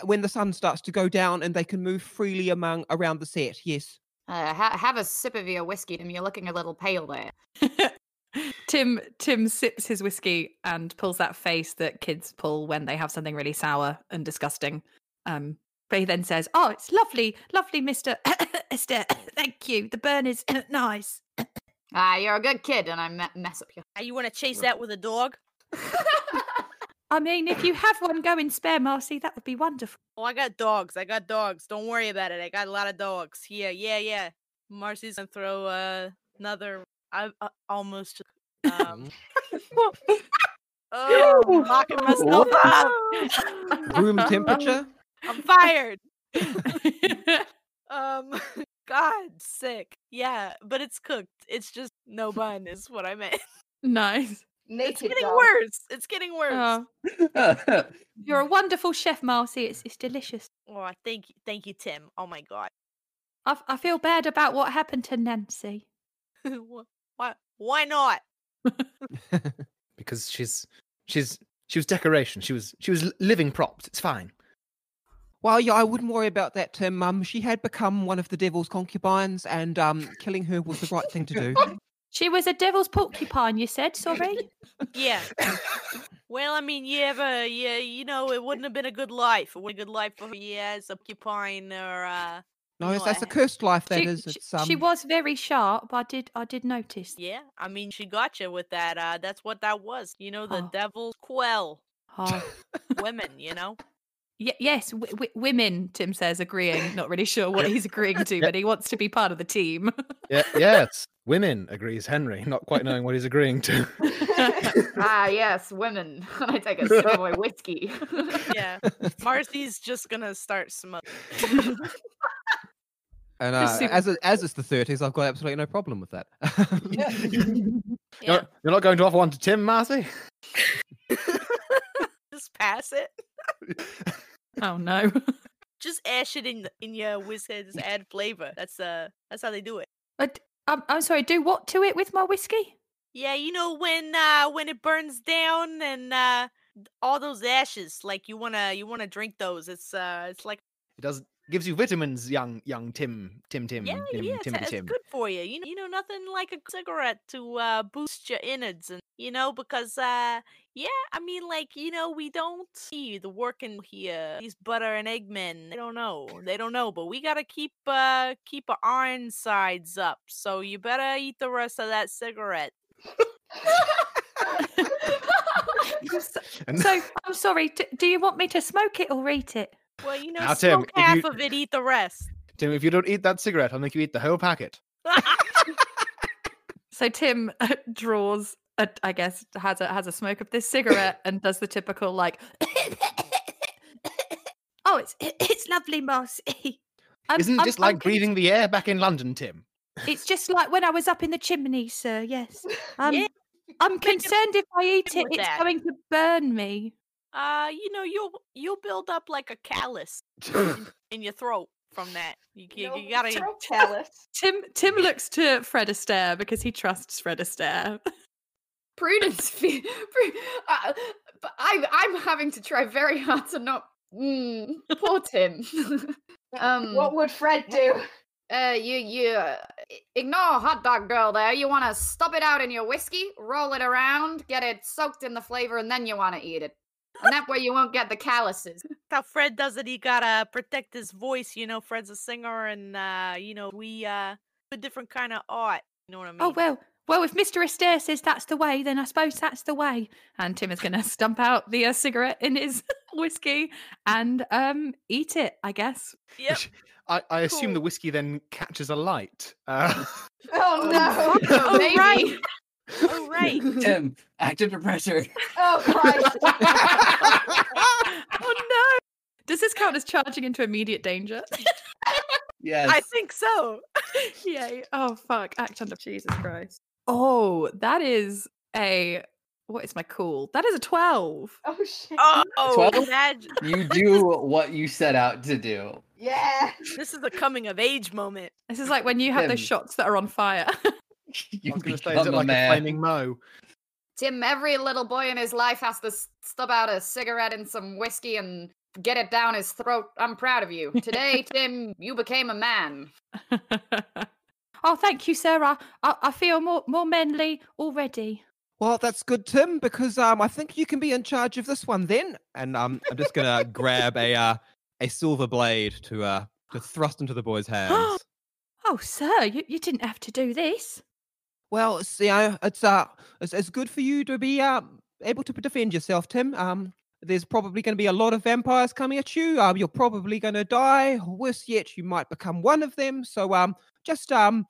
when the sun starts to go down and they can move freely around the set. Yes. Have a sip of your whiskey, Tim. You're looking a little pale there. Tim sips his whiskey and pulls that face that kids pull when they have something really sour and disgusting. But he then says, "Oh, it's lovely, lovely, Mr. Astaire. Thank you. The burn is nice. You're a good kid, and I mess up your... You want to chase that with a dog? I mean, if you have one going spare, Marcy, that would be wonderful. Oh, I got dogs. Don't worry about it. I got a lot of dogs. Yeah. Marcy's gonna throw another... I almost... oh, knocking myself up. Room temperature? I'm fired. God, sick. Yeah, but it's cooked. It's just no bun is what I meant. Nice. Naked, it's getting worse. It's getting worse. Oh. You're a wonderful chef, Marcy. It's delicious. Oh, thank you, Tim. Oh, my God. I feel bad about what happened to Nancy. Why not? Because she was decoration. She was living propped. It's fine. Well, yeah, I wouldn't worry about that, Tim. She had become one of the devil's concubines, and killing her was the right thing to do. She was a devil's porcupine, you said, sorry? Yeah. Well, I mean, it wouldn't have been a good life. It wouldn't have been a good life for her, as a porcupine or... No, that's a cursed life, that is. She was very sharp, I did notice. Yeah, I mean, she got you with that. That's what that was. The devil's quell. Oh. Women, Yes, women, Tim says, agreeing. Not really sure what he's agreeing to, but he wants to be part of the team. Yes, women, agrees Henry, not quite knowing what he's agreeing to. Ah, yes, women. And I take a sip of my whiskey. Yeah, Marcy's just going to start smoking. And as it's the 30s, I've got absolutely no problem with that. Yeah. You're not going to offer one to Tim, Marcy? Just pass it. Oh no! Just ash it in your whiskey. Just add flavor. That's how they do it. I'm sorry. Do what to it with my whiskey? Yeah, when it burns down and all those ashes, like you wanna drink those. It's like it does. Gives you vitamins, young Tim. It's good for you. Nothing like a cigarette to boost your innards, and we don't see the working here. These butter and egg men, they don't know, but we gotta keep our iron sides up. So you better eat the rest of that cigarette. So I'm sorry. Do you want me to smoke it or eat it? Well, now, smoke Tim, half of it, eat the rest. Tim, if you don't eat that cigarette, I'll make you eat the whole packet. So Tim draws, has a smoke of this cigarette and does the typical, like, oh, it's lovely, Marcy. Isn't it just like breathing the air back in London, Tim? It's just like when I was up in the chimney, sir, yes. I'm concerned if I eat it, it's going to burn me. You'll build up like a callus in your throat from that. You gotta callus. Tim looks to Fred Astaire because he trusts Fred Astaire. Prudence, I'm having to try very hard to not. Poor Tim. What would Fred do? You ignore hot dog girl there. You want to stop it out in your whiskey, roll it around, get it soaked in the flavor, and then you want to eat it. And that way you won't get the calluses. That's how Fred does it. He gotta protect his voice. Fred's a singer, and we do a different kind of art. You know what I mean? Oh, well, if Mr. Astaire says that's the way, then I suppose that's the way. And Tim is gonna stump out the cigarette in his whiskey and eat it, I guess. Yep. I assume the whiskey then catches a light. Oh no! Oh, maybe. Right. Oh, right. Tim, active depressor. Oh, Christ. Oh, no. Does this count as charging into immediate danger? Yes. I think so. Yay. Oh, fuck. Act under... Jesus Christ. Oh, that is a... What is my call? That is a 12. Oh, shit. Oh, 12? You do what you set out to do. Yeah. This is a coming of age moment. This is like when you have those shots that are on fire. I was going to say, is it like a flaming mo? Tim, every little boy in his life has to stub out a cigarette and some whiskey and get it down his throat. I'm proud of you. Today, Tim, you became a man. Oh, thank you, sir. I feel more manly already. Well, that's good, Tim, because I think you can be in charge of this one then. And I'm just going to grab a silver blade to thrust into the boy's hands. Oh, sir, you didn't have to do this. Well, it's good for you to be able to defend yourself, Tim. There's probably going to be a lot of vampires coming at you. You're probably going to die. Worse yet, you might become one of them. So just try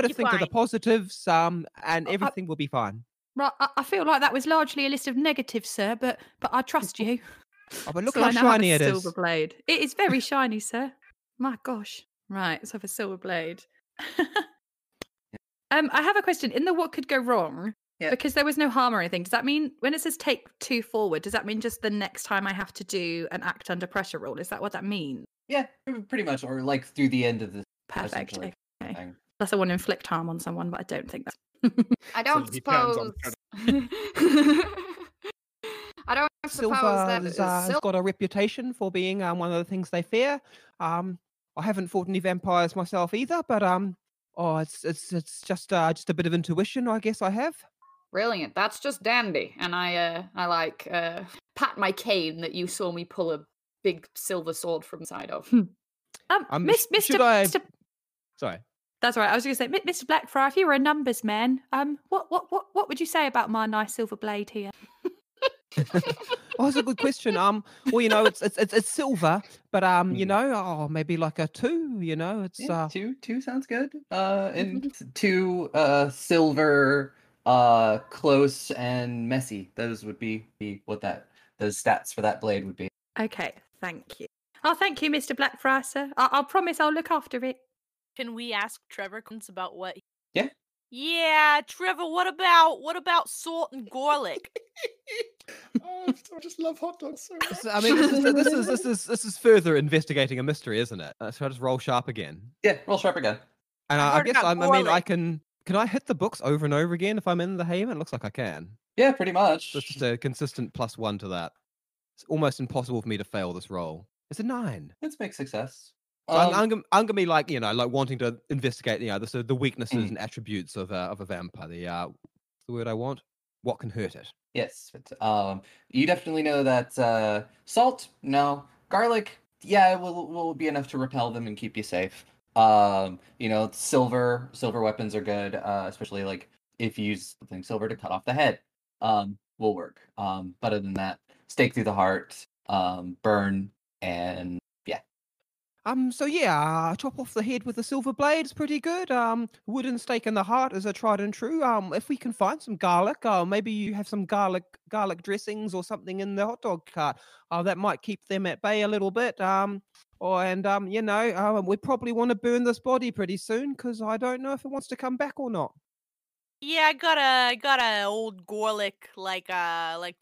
to think of the positives, and everything will be fine. Right, I feel like that was largely a list of negatives, sir. But I trust you. Oh, but look how shiny it is. Silver blade. It is very shiny, sir. My gosh. Right, so for silver blade. I have a question. In the what could go wrong, because there was no harm or anything, does that mean when it says take 2 forward, does that mean just the next time I have to do an act under pressure roll? Is that what that means? Yeah, pretty much, or like through the end of the... Perfect. Okay. unless I want to inflict harm on someone, but I don't think that. I don't suppose. I don't suppose that has got a reputation for being one of the things they fear. I haven't fought any vampires myself either, but it's just a bit of intuition, I guess I have. Brilliant, that's just dandy, and I pat my cane that you saw me pull a big silver sword from the side of. Mr. Sorry. That's right. I was going to say, Mr. Blackfriar, if you were a numbers man, what would you say about my nice silver blade here? Oh, that's a good question. Well, you know, it's silver, but you know, maybe like a 2. You know, it's two sounds good. And 2 silver, close and messy. Those would be what those stats for that blade would be. Okay, thank you. Oh, thank you, Mr. Blackfriar, sir. I'll promise I'll look after it. Can we ask Trevor about what? Yeah. Yeah, Trevor. What about salt and garlic? I just love hot dogs so much. I mean, this is further investigating a mystery, isn't it? So I just roll sharp again. Yeah, roll sharp again. And I guess can I hit the books over and over again if I'm in the Haven? It looks like I can. Yeah, pretty much. So it's just a consistent +1 to that. It's almost impossible for me to fail this roll. It's a 9. Let's make success. So I'm gonna be like, you know, like wanting to investigate, you know, the weaknesses and attributes of a vampire. The word I want. What can hurt it? Yes. You definitely know that salt. No. Garlic. Yeah, will be enough to repel them and keep you safe. You know, silver weapons are good, especially like if you use something silver to cut off the head. Will work. But other than that, stake through the heart. Burn and. So yeah, chop off the head with a silver blade is pretty good. Wooden stake in the heart is a tried and true. If we can find some garlic, maybe you have some garlic dressings or something in the hot dog cart. That might keep them at bay a little bit. You know, we probably want to burn this body pretty soon because I don't know if it wants to come back or not. Yeah, I got a old garlic, like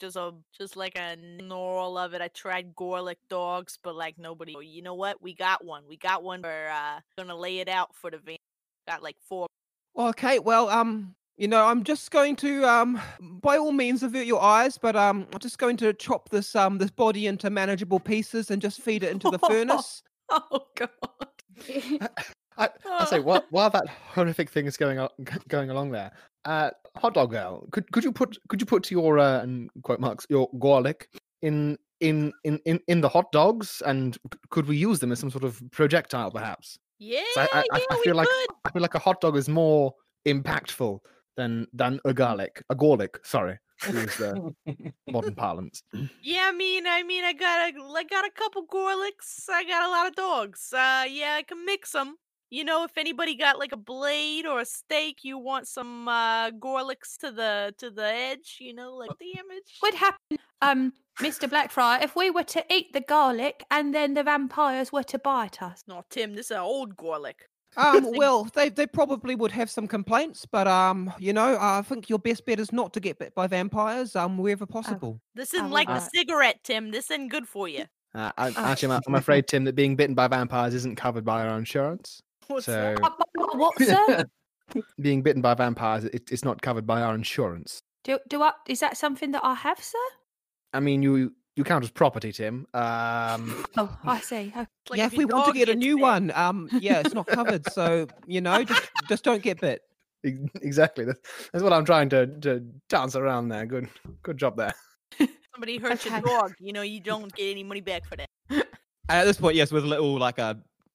just like a gnarl of it. I tried garlic dogs, but like nobody. You know what? We got one. We're gonna lay it out for the van. Got like 4. Okay, well, you know, I'm just going to by all means avert your eyes, but I'm just going to chop this body into manageable pieces and just feed it into the furnace. Oh God. I say, while that horrific thing is going along there, hot dog girl, could you put your and quote marks your garlic in the hot dogs, and could we use them as some sort of projectile, perhaps? Yeah, I feel like a hot dog is more impactful than a garlic. Sorry. Use the modern parlance. Yeah, I mean, I got a couple garlics. I got a lot of dogs. Yeah, I can mix them. You know, if anybody got like a blade or a steak, you want some garlics to the edge. You know, like damage. What happened, Mr. Blackfriar, if we were to eat the garlic and then the vampires were to bite us? No, Tim, this is an old garlic. Well, they probably would have some complaints, but you know, I think your best bet is not to get bit by vampires, wherever possible. This isn't like the cigarette, Tim. This isn't good for you. I'm afraid, Tim, that being bitten by vampires isn't covered by our insurance. What, sir? Being bitten by vampires, it's not covered by our insurance. Is that something that I have, sir? I mean, you count as property, Tim. Oh, I see. Okay. Like yeah, if we want to get a new one, yeah, it's not covered. So, you know, just don't get bit. Exactly. That's what I'm trying to dance around there. Good job there. Somebody hurts your dog. You know, you don't get any money back for that. And at this point, yes, with a little, like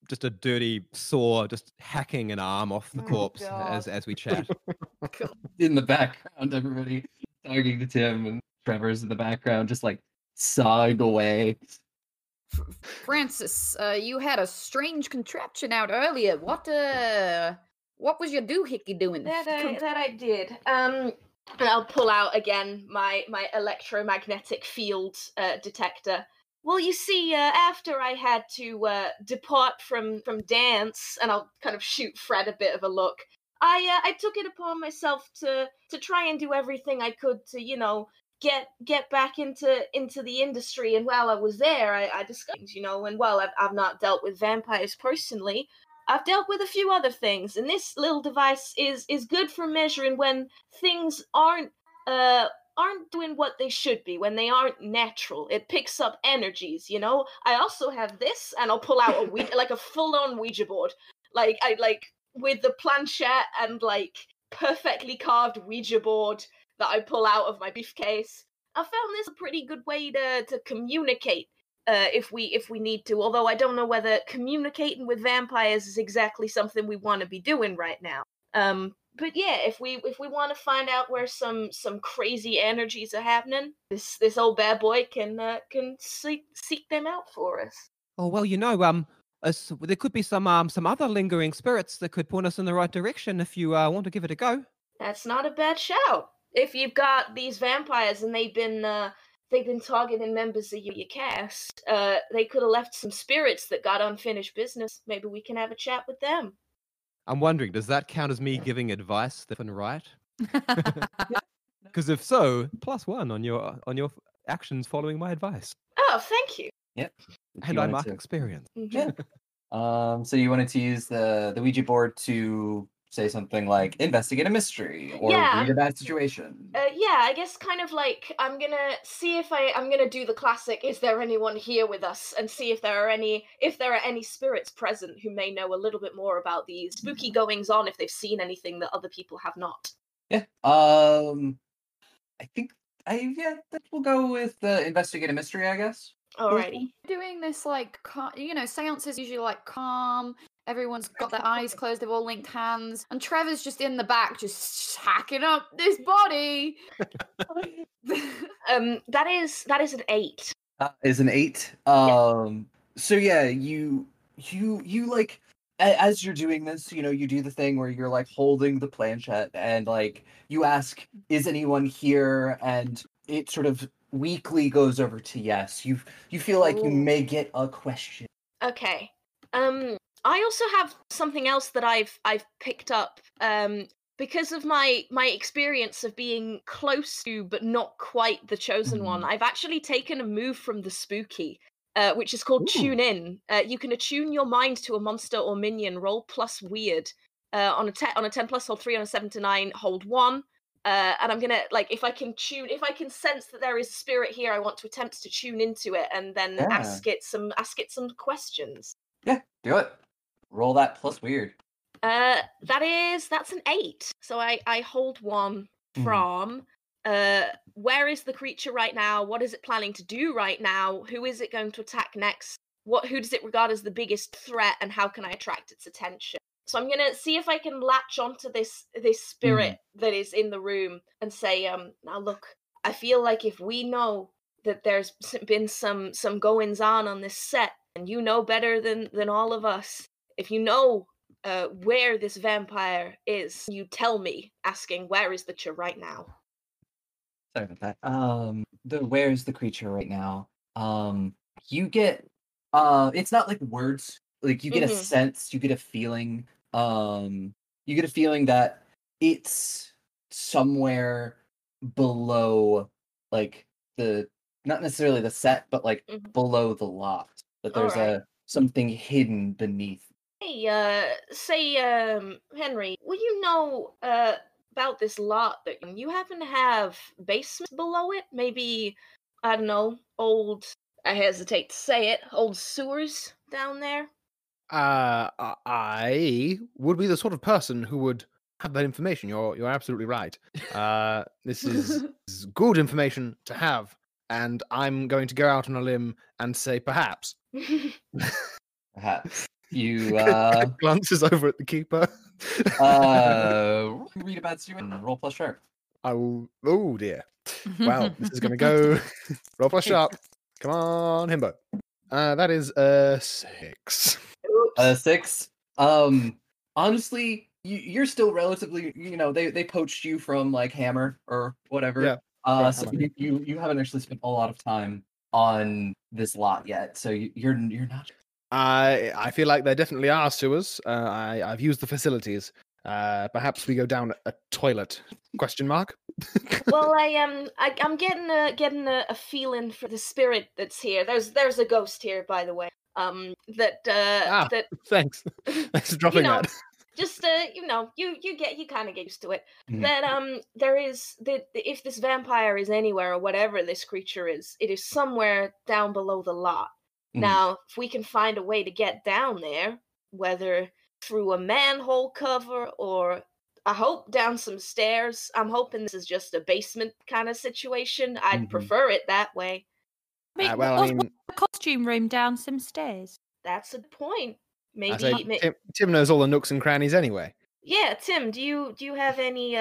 just a dirty saw, just hacking an arm off the corpse as we chat. In the background, everybody talking to Tim and Trevor's in the background, just like, sawed away. Francis, you had a strange contraption out earlier. What was your doohickey doing? That I did. And I'll pull out again my electromagnetic field detector. Well, you see, after I had to depart from dance, and I'll kind of shoot Fred a bit of a look, I took it upon myself to try and do everything I could to, you know, get back into the industry, and while I was there I discovered, you know, and while I've not dealt with vampires personally, I've dealt with a few other things, and this little device is good for measuring when things aren't doing what they should be, when they aren't natural. It picks up energies, you know? I also have this, and I'll pull out a full-on Ouija board. With the planchette and, perfectly carved Ouija board that I pull out of my beef case. I found this a pretty good way to communicate if we need to, although I don't know whether communicating with vampires is exactly something we want to be doing right now. But yeah, if we want to find out where some crazy energies are happening, this old bad boy can seek them out for us. Oh well, there could be some other lingering spirits that could point us in the right direction if you want to give it a go. That's not a bad shout. If you've got these vampires and they've been targeting members of your cast, they could have left some spirits that got unfinished business. Maybe we can have a chat with them. I'm wondering, does that count as me giving advice that's right? Because if so, +1 on your actions following my advice. Oh, thank you. Yep. And I mark experience. Yeah. So you wanted to use the Ouija board to say something like investigate a mystery or read a bad situation. I guess kind of like I'm going to see if I'm going to do the classic, is there anyone here with us, and see if there are any spirits present who may know a little bit more about these spooky goings on, if they've seen anything that other people have not. Yeah. We'll go with the investigate a mystery, I guess. Alrighty. Doing this seances usually calm. Everyone's got their eyes closed. They've all linked hands, and Trevor's just in the back, just hacking up this body. That is an 8. Is an 8. Yeah. So yeah, you as you're doing this, you do the thing where you're holding the planchette and you ask, "Is anyone here?" And it sort of weakly goes over to yes. You feel like you may get a question. Okay. I also have something else that I've picked up because of my experience of being close to but not quite the chosen one. I've actually taken a move from the spooky, which is called Tune In. You can attune your mind to a monster or minion. Roll +weird on a 10+, hold 3, on a 7 to 9, hold 1. And I'm gonna if I can sense that there is a spirit here, I want to attempt to tune into it and then ask it some questions. Yeah, do it. Roll that +weird. That's an 8. So I hold 1 from where is the creature right now? What is it planning to do right now? Who is it going to attack next? Who does it regard as the biggest threat, and how can I attract its attention? So I'm gonna see if I can latch onto this spirit that is in the room and say, now look, I feel like if we know that there's been some goings on this set, and you know better than all of us, if you know where this vampire is, you tell me, asking where is the creature right now. Sorry about that. Where is the creature right now? You get it's not words. You get a sense, you get a feeling. You get a feeling that it's somewhere below, the not necessarily the set, but below the loft. That there's something hidden beneath. Hey, Henry, will you know about this lot that you happen to have basements below it? Maybe, I don't know, old sewers down there. I would be the sort of person who would have that information. You're absolutely right. This is good information to have, and I'm going to go out on a limb and say perhaps. Perhaps. You glances over at the keeper. Read about Steven and roll +sharp. I will. Oh dear. Wow, this is going to go. Roll +sharp. Come on, Himbo. That is a 6. A 6. Honestly, you're still relatively, they poached you from Hammer or whatever. Yeah. So you haven't actually spent a lot of time on this lot yet. So you're not. I feel like there definitely are sewers. I've used the facilities. Perhaps we go down a toilet? ? Well, I'm getting a feeling for the spirit that's here. There's a ghost here, by the way. Thanks. Thanks for dropping that. Just you kind of get used to it. Mm-hmm. That there is if this vampire is anywhere or whatever this creature is, it is somewhere down below the lot. Mm-hmm. Now, if we can find a way to get down there, whether through a manhole cover or I hope down some stairs. I'm hoping this is just a basement kind of situation. I'd prefer it that way. I mean, a costume room down some stairs. That's a point. Maybe Tim knows all the nooks and crannies anyway. Yeah, Tim, do you have any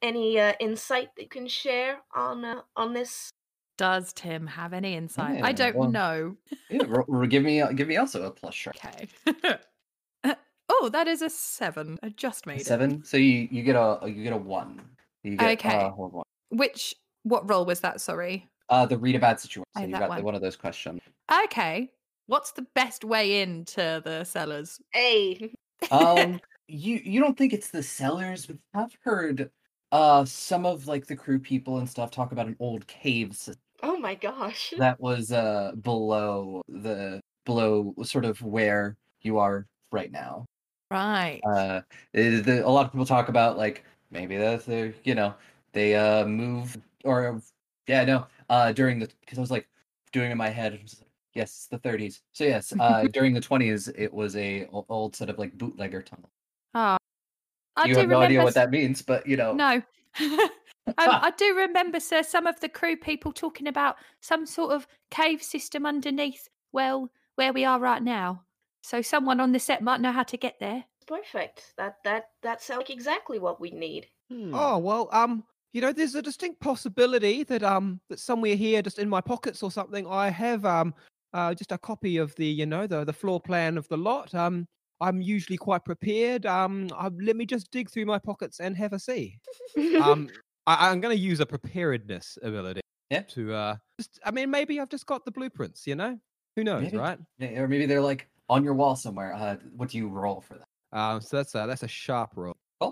insight that you can share on this? Does Tim have any insight? Yeah, I don't know. Yeah, give me also a plus shot. Okay. Oh, that is a 7. I just made it. 7. So you get a 1. You get, hold on. What role was that? Sorry. The read about situation. Oh, you got one of those questions. Okay. What's the best way into the cellars? Hey. You don't think it's the cellars, but I've heard some of like the crew people and stuff talk about an old cave system. Oh my gosh. That was below sort of where you are right now. Right. A lot of people talk about like maybe that they move or during the because I was like doing it in my head. It was, yes, the 30s. So yes, during the 20s it was a old sort of like bootlegger tunnel. Oh, you have no idea what that means, but you know. No. I do remember, sir, some of the crew people talking about some sort of cave system underneath. Well, where we are right now. So someone on the set might know how to get there. Perfect. That sounds like exactly what we need. Hmm. Oh, well, there's a distinct possibility that somewhere here, just in my pockets or something, I have just a copy of the floor plan of the lot. I'm usually quite prepared. Let me just dig through my pockets and have a see. I'm going to use a preparedness ability. Yeah. To maybe I've just got the blueprints. Who knows, maybe. Right? Yeah, or maybe they're like. On your wall somewhere. What do you roll for that? So that's a sharp roll. Oh.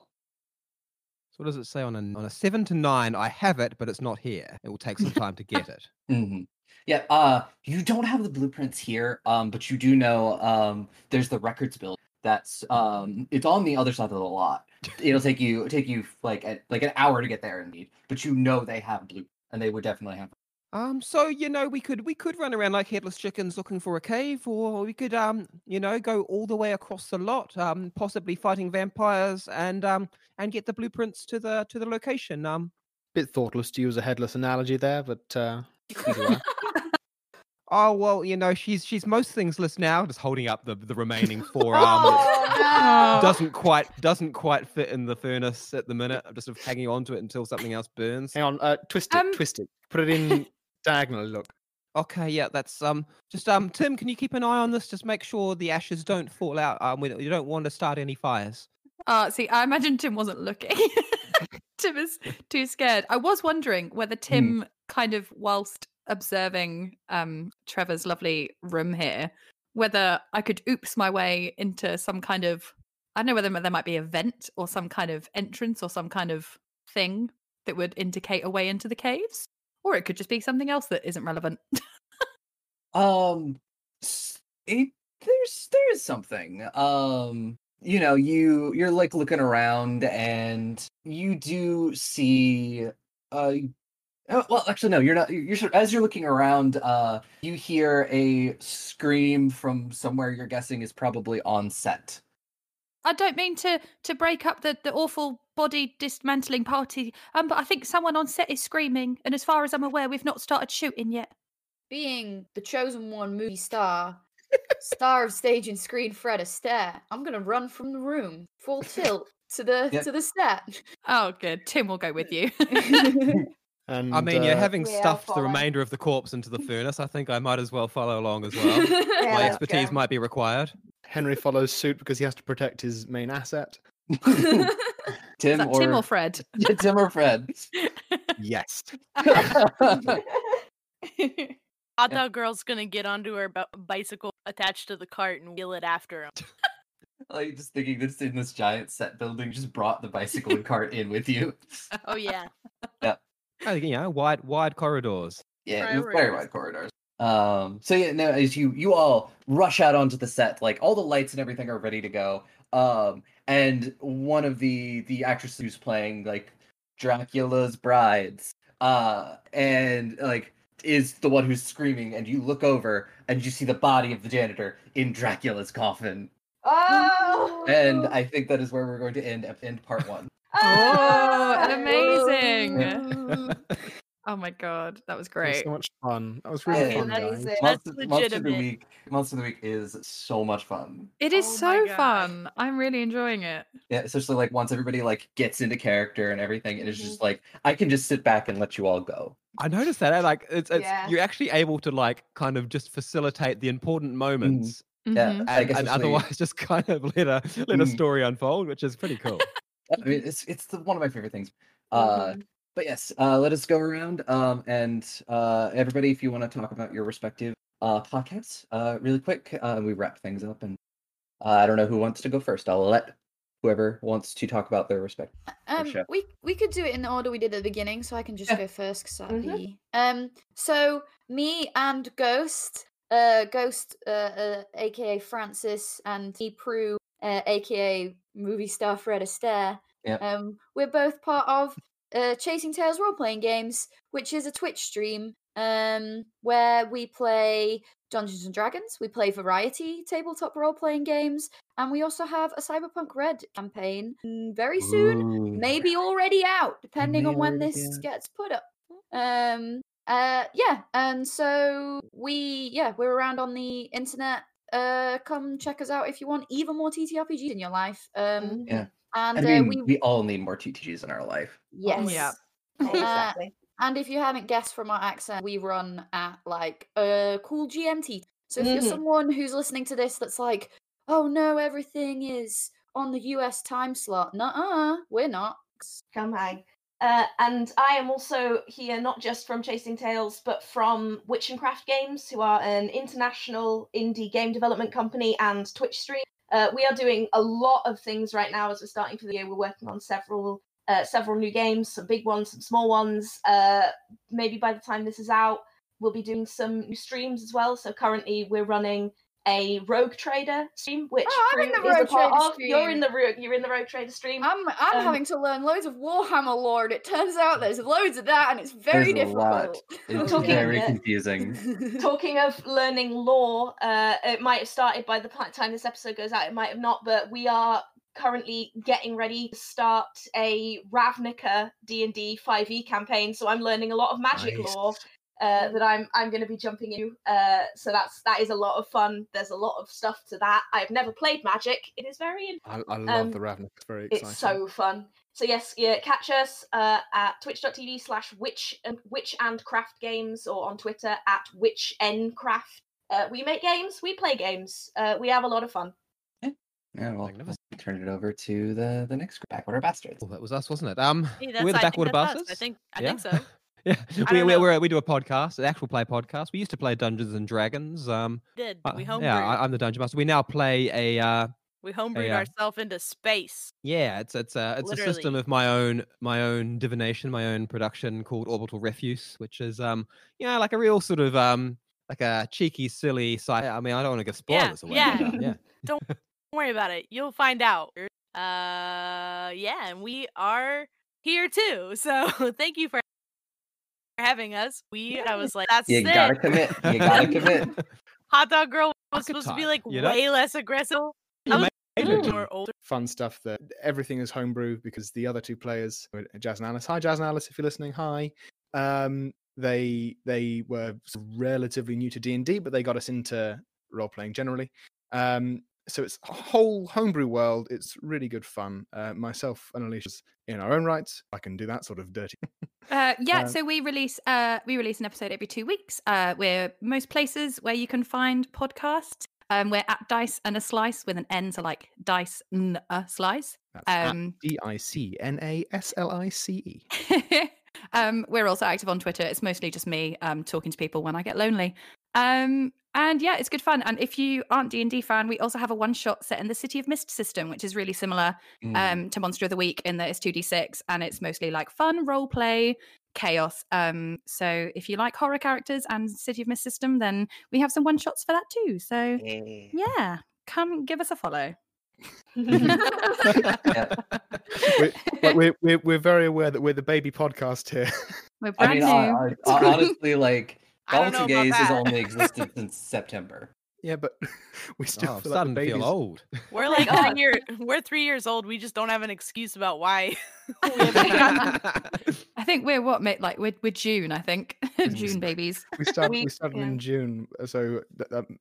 So what does it say on a 7 to 9? I have it, but it's not here. It will take some time to get it. Mm-hmm. Yeah. You don't have the blueprints here. But you do know. There's the records building. That's it's on the other side of the lot. It'll take you like an hour to get there, indeed. But you know they have blueprints, and they would definitely have. So we could run around like headless chickens looking for a cave, or we could go all the way across the lot, possibly fighting vampires and get the blueprints to the location. Bit thoughtless to use a headless analogy there, but oh well, she's most thingless now, just holding up the remaining forearm. Oh, no. Doesn't quite fit in the furnace at the minute. I'm just sort of hanging on to it until something else burns. Hang on, twist it. Put it in diagonal, look. Okay, yeah, that's Tim, can you keep an eye on this? Just make sure the ashes don't fall out. You don't want to start any fires. See, I imagine Tim wasn't looking. Tim is too scared. I was wondering whether Tim kind of, whilst observing Trevor's lovely room here, whether I could oops my way into some kind of, I don't know whether there might be a vent or some kind of entrance or some kind of thing that would indicate a way into the caves. Or it could just be something else that isn't relevant. There's something. You're like looking around, and you do see. Well, actually, no, you're not. You're as you're looking around, you hear a scream from somewhere. You're guessing is probably on set. I don't mean to break up the awful body dismantling party, but I think someone on set is screaming, and as far as I'm aware, we've not started shooting yet. Being the chosen one movie star of stage and screen Fred Astaire, I'm going to run from the room, full tilt, to the set. Oh, good. Tim will go with you. And, having stuffed the remainder of the corpse into the furnace, I think I might as well follow along as well. Yeah, my expertise might be required. Henry follows suit because he has to protect his main asset. Tim or Fred? Yeah, Tim or Fred. Yes. Hot dog girl's going to get onto her bicycle attached to the cart and wheel it after him. Like just thinking this in this giant set building just brought the bicycle and cart in with you. Oh, yeah. Yeah. Wide corridors. Yeah, very wide corridors. So yeah, no, as you all rush out onto the set, like all the lights and everything are ready to go. And one of the actresses who's playing like Dracula's brides, and like is the one who's screaming, and you look over and you see the body of the janitor in Dracula's coffin. Oh! And I think that is where we're going to end part one. Oh, amazing! Oh my god, that was great. That was so much fun. That was really fun. Monster of the Week is so much fun. It is fun. I'm really enjoying it. Yeah, especially like once everybody like gets into character and everything, and it's just like I can just sit back and let you all go. I noticed that you're actually able to like kind of just facilitate the important moments. Mm-hmm. Yeah, and otherwise just kind of let a story unfold, which is pretty cool. I mean, it's one of my favorite things. But yes, let us go around and everybody, if you want to talk about your respective podcasts really quick, we wrap things up. And I don't know who wants to go first. I'll let whoever wants to talk about their respective. We could do it in the order we did at the beginning, so I can just go first because that'd be. So me and Ghost. AKA Francis, and E. Prue, AKA movie star Fred Astaire. Yep. We're both part of Chasing Tales role-playing games, which is a Twitch stream where we play Dungeons and Dragons, we play variety tabletop role-playing games, and we also have a Cyberpunk Red campaign very soon, maybe already out, depending on when this gets put up. And so we're around on the internet. Come check us out if you want even more TTRPGs in your life. We all need more TTRPGs in our life. Yes. Oh, yeah. Exactly. And if you haven't guessed from our accent, we run at like cool GMT. So if you're someone who's listening to this that's like, oh no, everything is on the US time slot. Nuh-uh, we're not. Come hang. And I am also here, not just from Chasing Tales, but from Witch and Craft Games, who are an international indie game development company and Twitch stream. We are doing a lot of things right now as we're starting for the year. We're working on several new games, some big ones, some small ones. Maybe by the time this is out, we'll be doing some new streams as well. So currently we're running a Rogue Trader stream, which I'm in the Rogue Trader stream. You're in the Rogue Trader stream. I'm having to learn loads of Warhammer lore, and it turns out there's loads of that, and it's very difficult. It's very confusing. Talking of learning lore, it might have started by the time this episode goes out. It might have not, but we are currently getting ready to start a Ravnica D&D 5e campaign. So I'm learning a lot of Magic lore. That I'm going to be jumping into. So that is a lot of fun. There's a lot of stuff to that. I've never played Magic. It is very. I love the Ravnica. It's very exciting. It's so fun. So yes, catch us at twitch.tv/witch and craft games or on Twitter @witchncraft. We make games. We play games. We have a lot of fun. Yeah, well, I'll turn it over to the next group, Backwater Bastards. Well, that was us, wasn't it? We're the Backwater Bastards. I think so. Yeah, we do a podcast, an actual play podcast. We used to play Dungeons and Dragons. Did we homebrewed? Yeah, I'm the Dungeon Master. We now play a. We homebrewed ourselves into space. Yeah, it's literally a system of my own divination, my own production called Orbital Refuse, which is like a real sort of like a cheeky, silly site. I mean, I don't want to give spoilers away. Yeah, yeah. Don't worry about it. You'll find out. And we are here too. So thank you for having us. I was like, that's it. You gotta commit. Hot Dog Girl was supposed to be like way less aggressive. Fun stuff that everything is homebrew because the other two players, Jazz and Alice. Hi, Jazz and Alice, if you're listening. Hi. They were relatively new to D&D, but they got us into role playing generally. So it's a whole homebrew world. It's really good fun. Myself and Alicia's in our own rights. I can do that sort of dirty. So we release an episode every 2 weeks. We're most places where you can find podcasts. We're at Dice and a Slice with an N, so like Dice and a Slice. That's DICNASLICE. We're also active on Twitter. It's mostly just me talking to people when I get lonely. And yeah, it's good fun. And if you aren't D&D fan, we also have a one-shot set in the City of Mist system, which is really similar to Monster of the Week in that it's 2d6 and it's mostly like fun role play, chaos. So if you like horror characters and City of Mist system, then we have some one shots for that too. So yeah, come give us a follow. Yeah. We're very aware that we're the baby podcast here. We're brand new. I honestly, like, Goblets and Gays has only existed since September. Yeah, but we still feel like the feel old. We're like we're 3 years old. We just don't have an excuse about why. I think we're what, mate? Like we're June. I think June babies. We started in June, so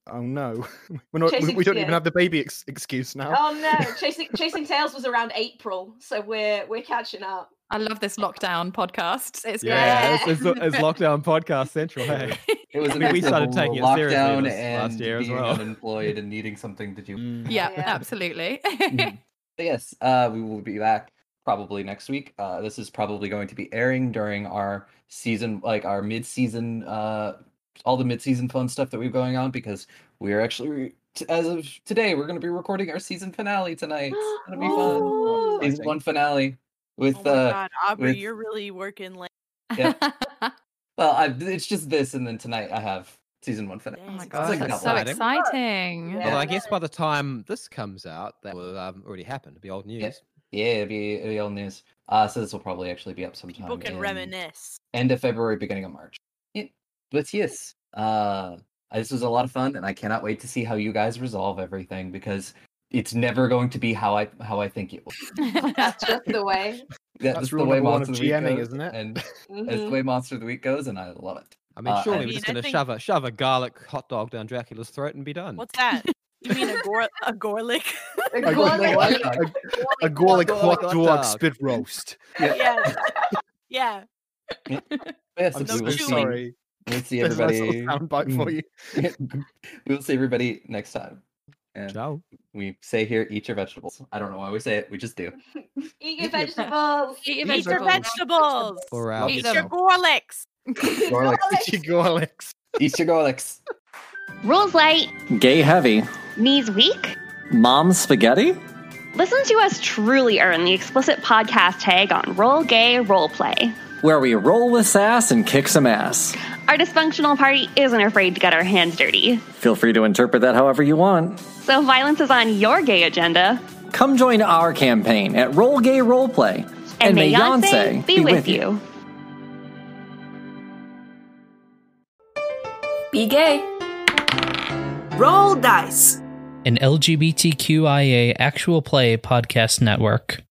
oh no, we're not. We don't even have the baby excuse now. Oh no, Chasing Tales was around April, so we're catching up. I love this lockdown podcast. It's great. It's lockdown podcast central. Hey, it was we started taking it seriously last year as well. Unemployed and needing something to do. Yeah, absolutely. Yes, we will be back probably next week. This is probably going to be airing during our season, like our mid-season, all the mid-season fun stuff that we're going on, because we are actually, as of today, we're going to be recording our season finale tonight. It's going to be fun. Season one finale. With God, Aubrey, you're really working late. Yeah. Well, it's just this, and then tonight I have season one finale. Oh my God, that's so exciting! Yeah. Well, I guess by the time this comes out, that will already happen. It'll be old news. Yeah, it'll be old news. So this will probably actually be up sometime. People can reminisce. End of February, beginning of March. Yeah. But yes, this was a lot of fun, and I cannot wait to see how you guys resolve everything, because it's never going to be how I think it will. That's just the way. That's the way Monster of the Week goes, isn't it? And that's the way Monster of the Week goes, and I love it. I mean, surely we're just going to shove a garlic hot dog down Dracula's throat and be done. What's that? You mean a gorlic? A gorlic hot dog spit roast. Yeah. I'm so sorry. We'll see everybody. We'll see everybody next time. And ciao. We say here, eat your vegetables. I don't know why we say it. We just do. Eat your vegetables. Eat your vegetables. Or eat your gorlics. Eat your gorlics. Rules light. Gay heavy. Knees weak. Mom spaghetti. Listen to us truly earn the explicit podcast tag on Roll Gay Role Play, where we roll with sass and kick some ass. Our dysfunctional party isn't afraid to get our hands dirty. Feel free to interpret that however you want. So violence is on your gay agenda. Come join our campaign at Roll Gay Roleplay. And may Beyonce be with you. Be gay. Roll dice. An LGBTQIA actual play podcast network.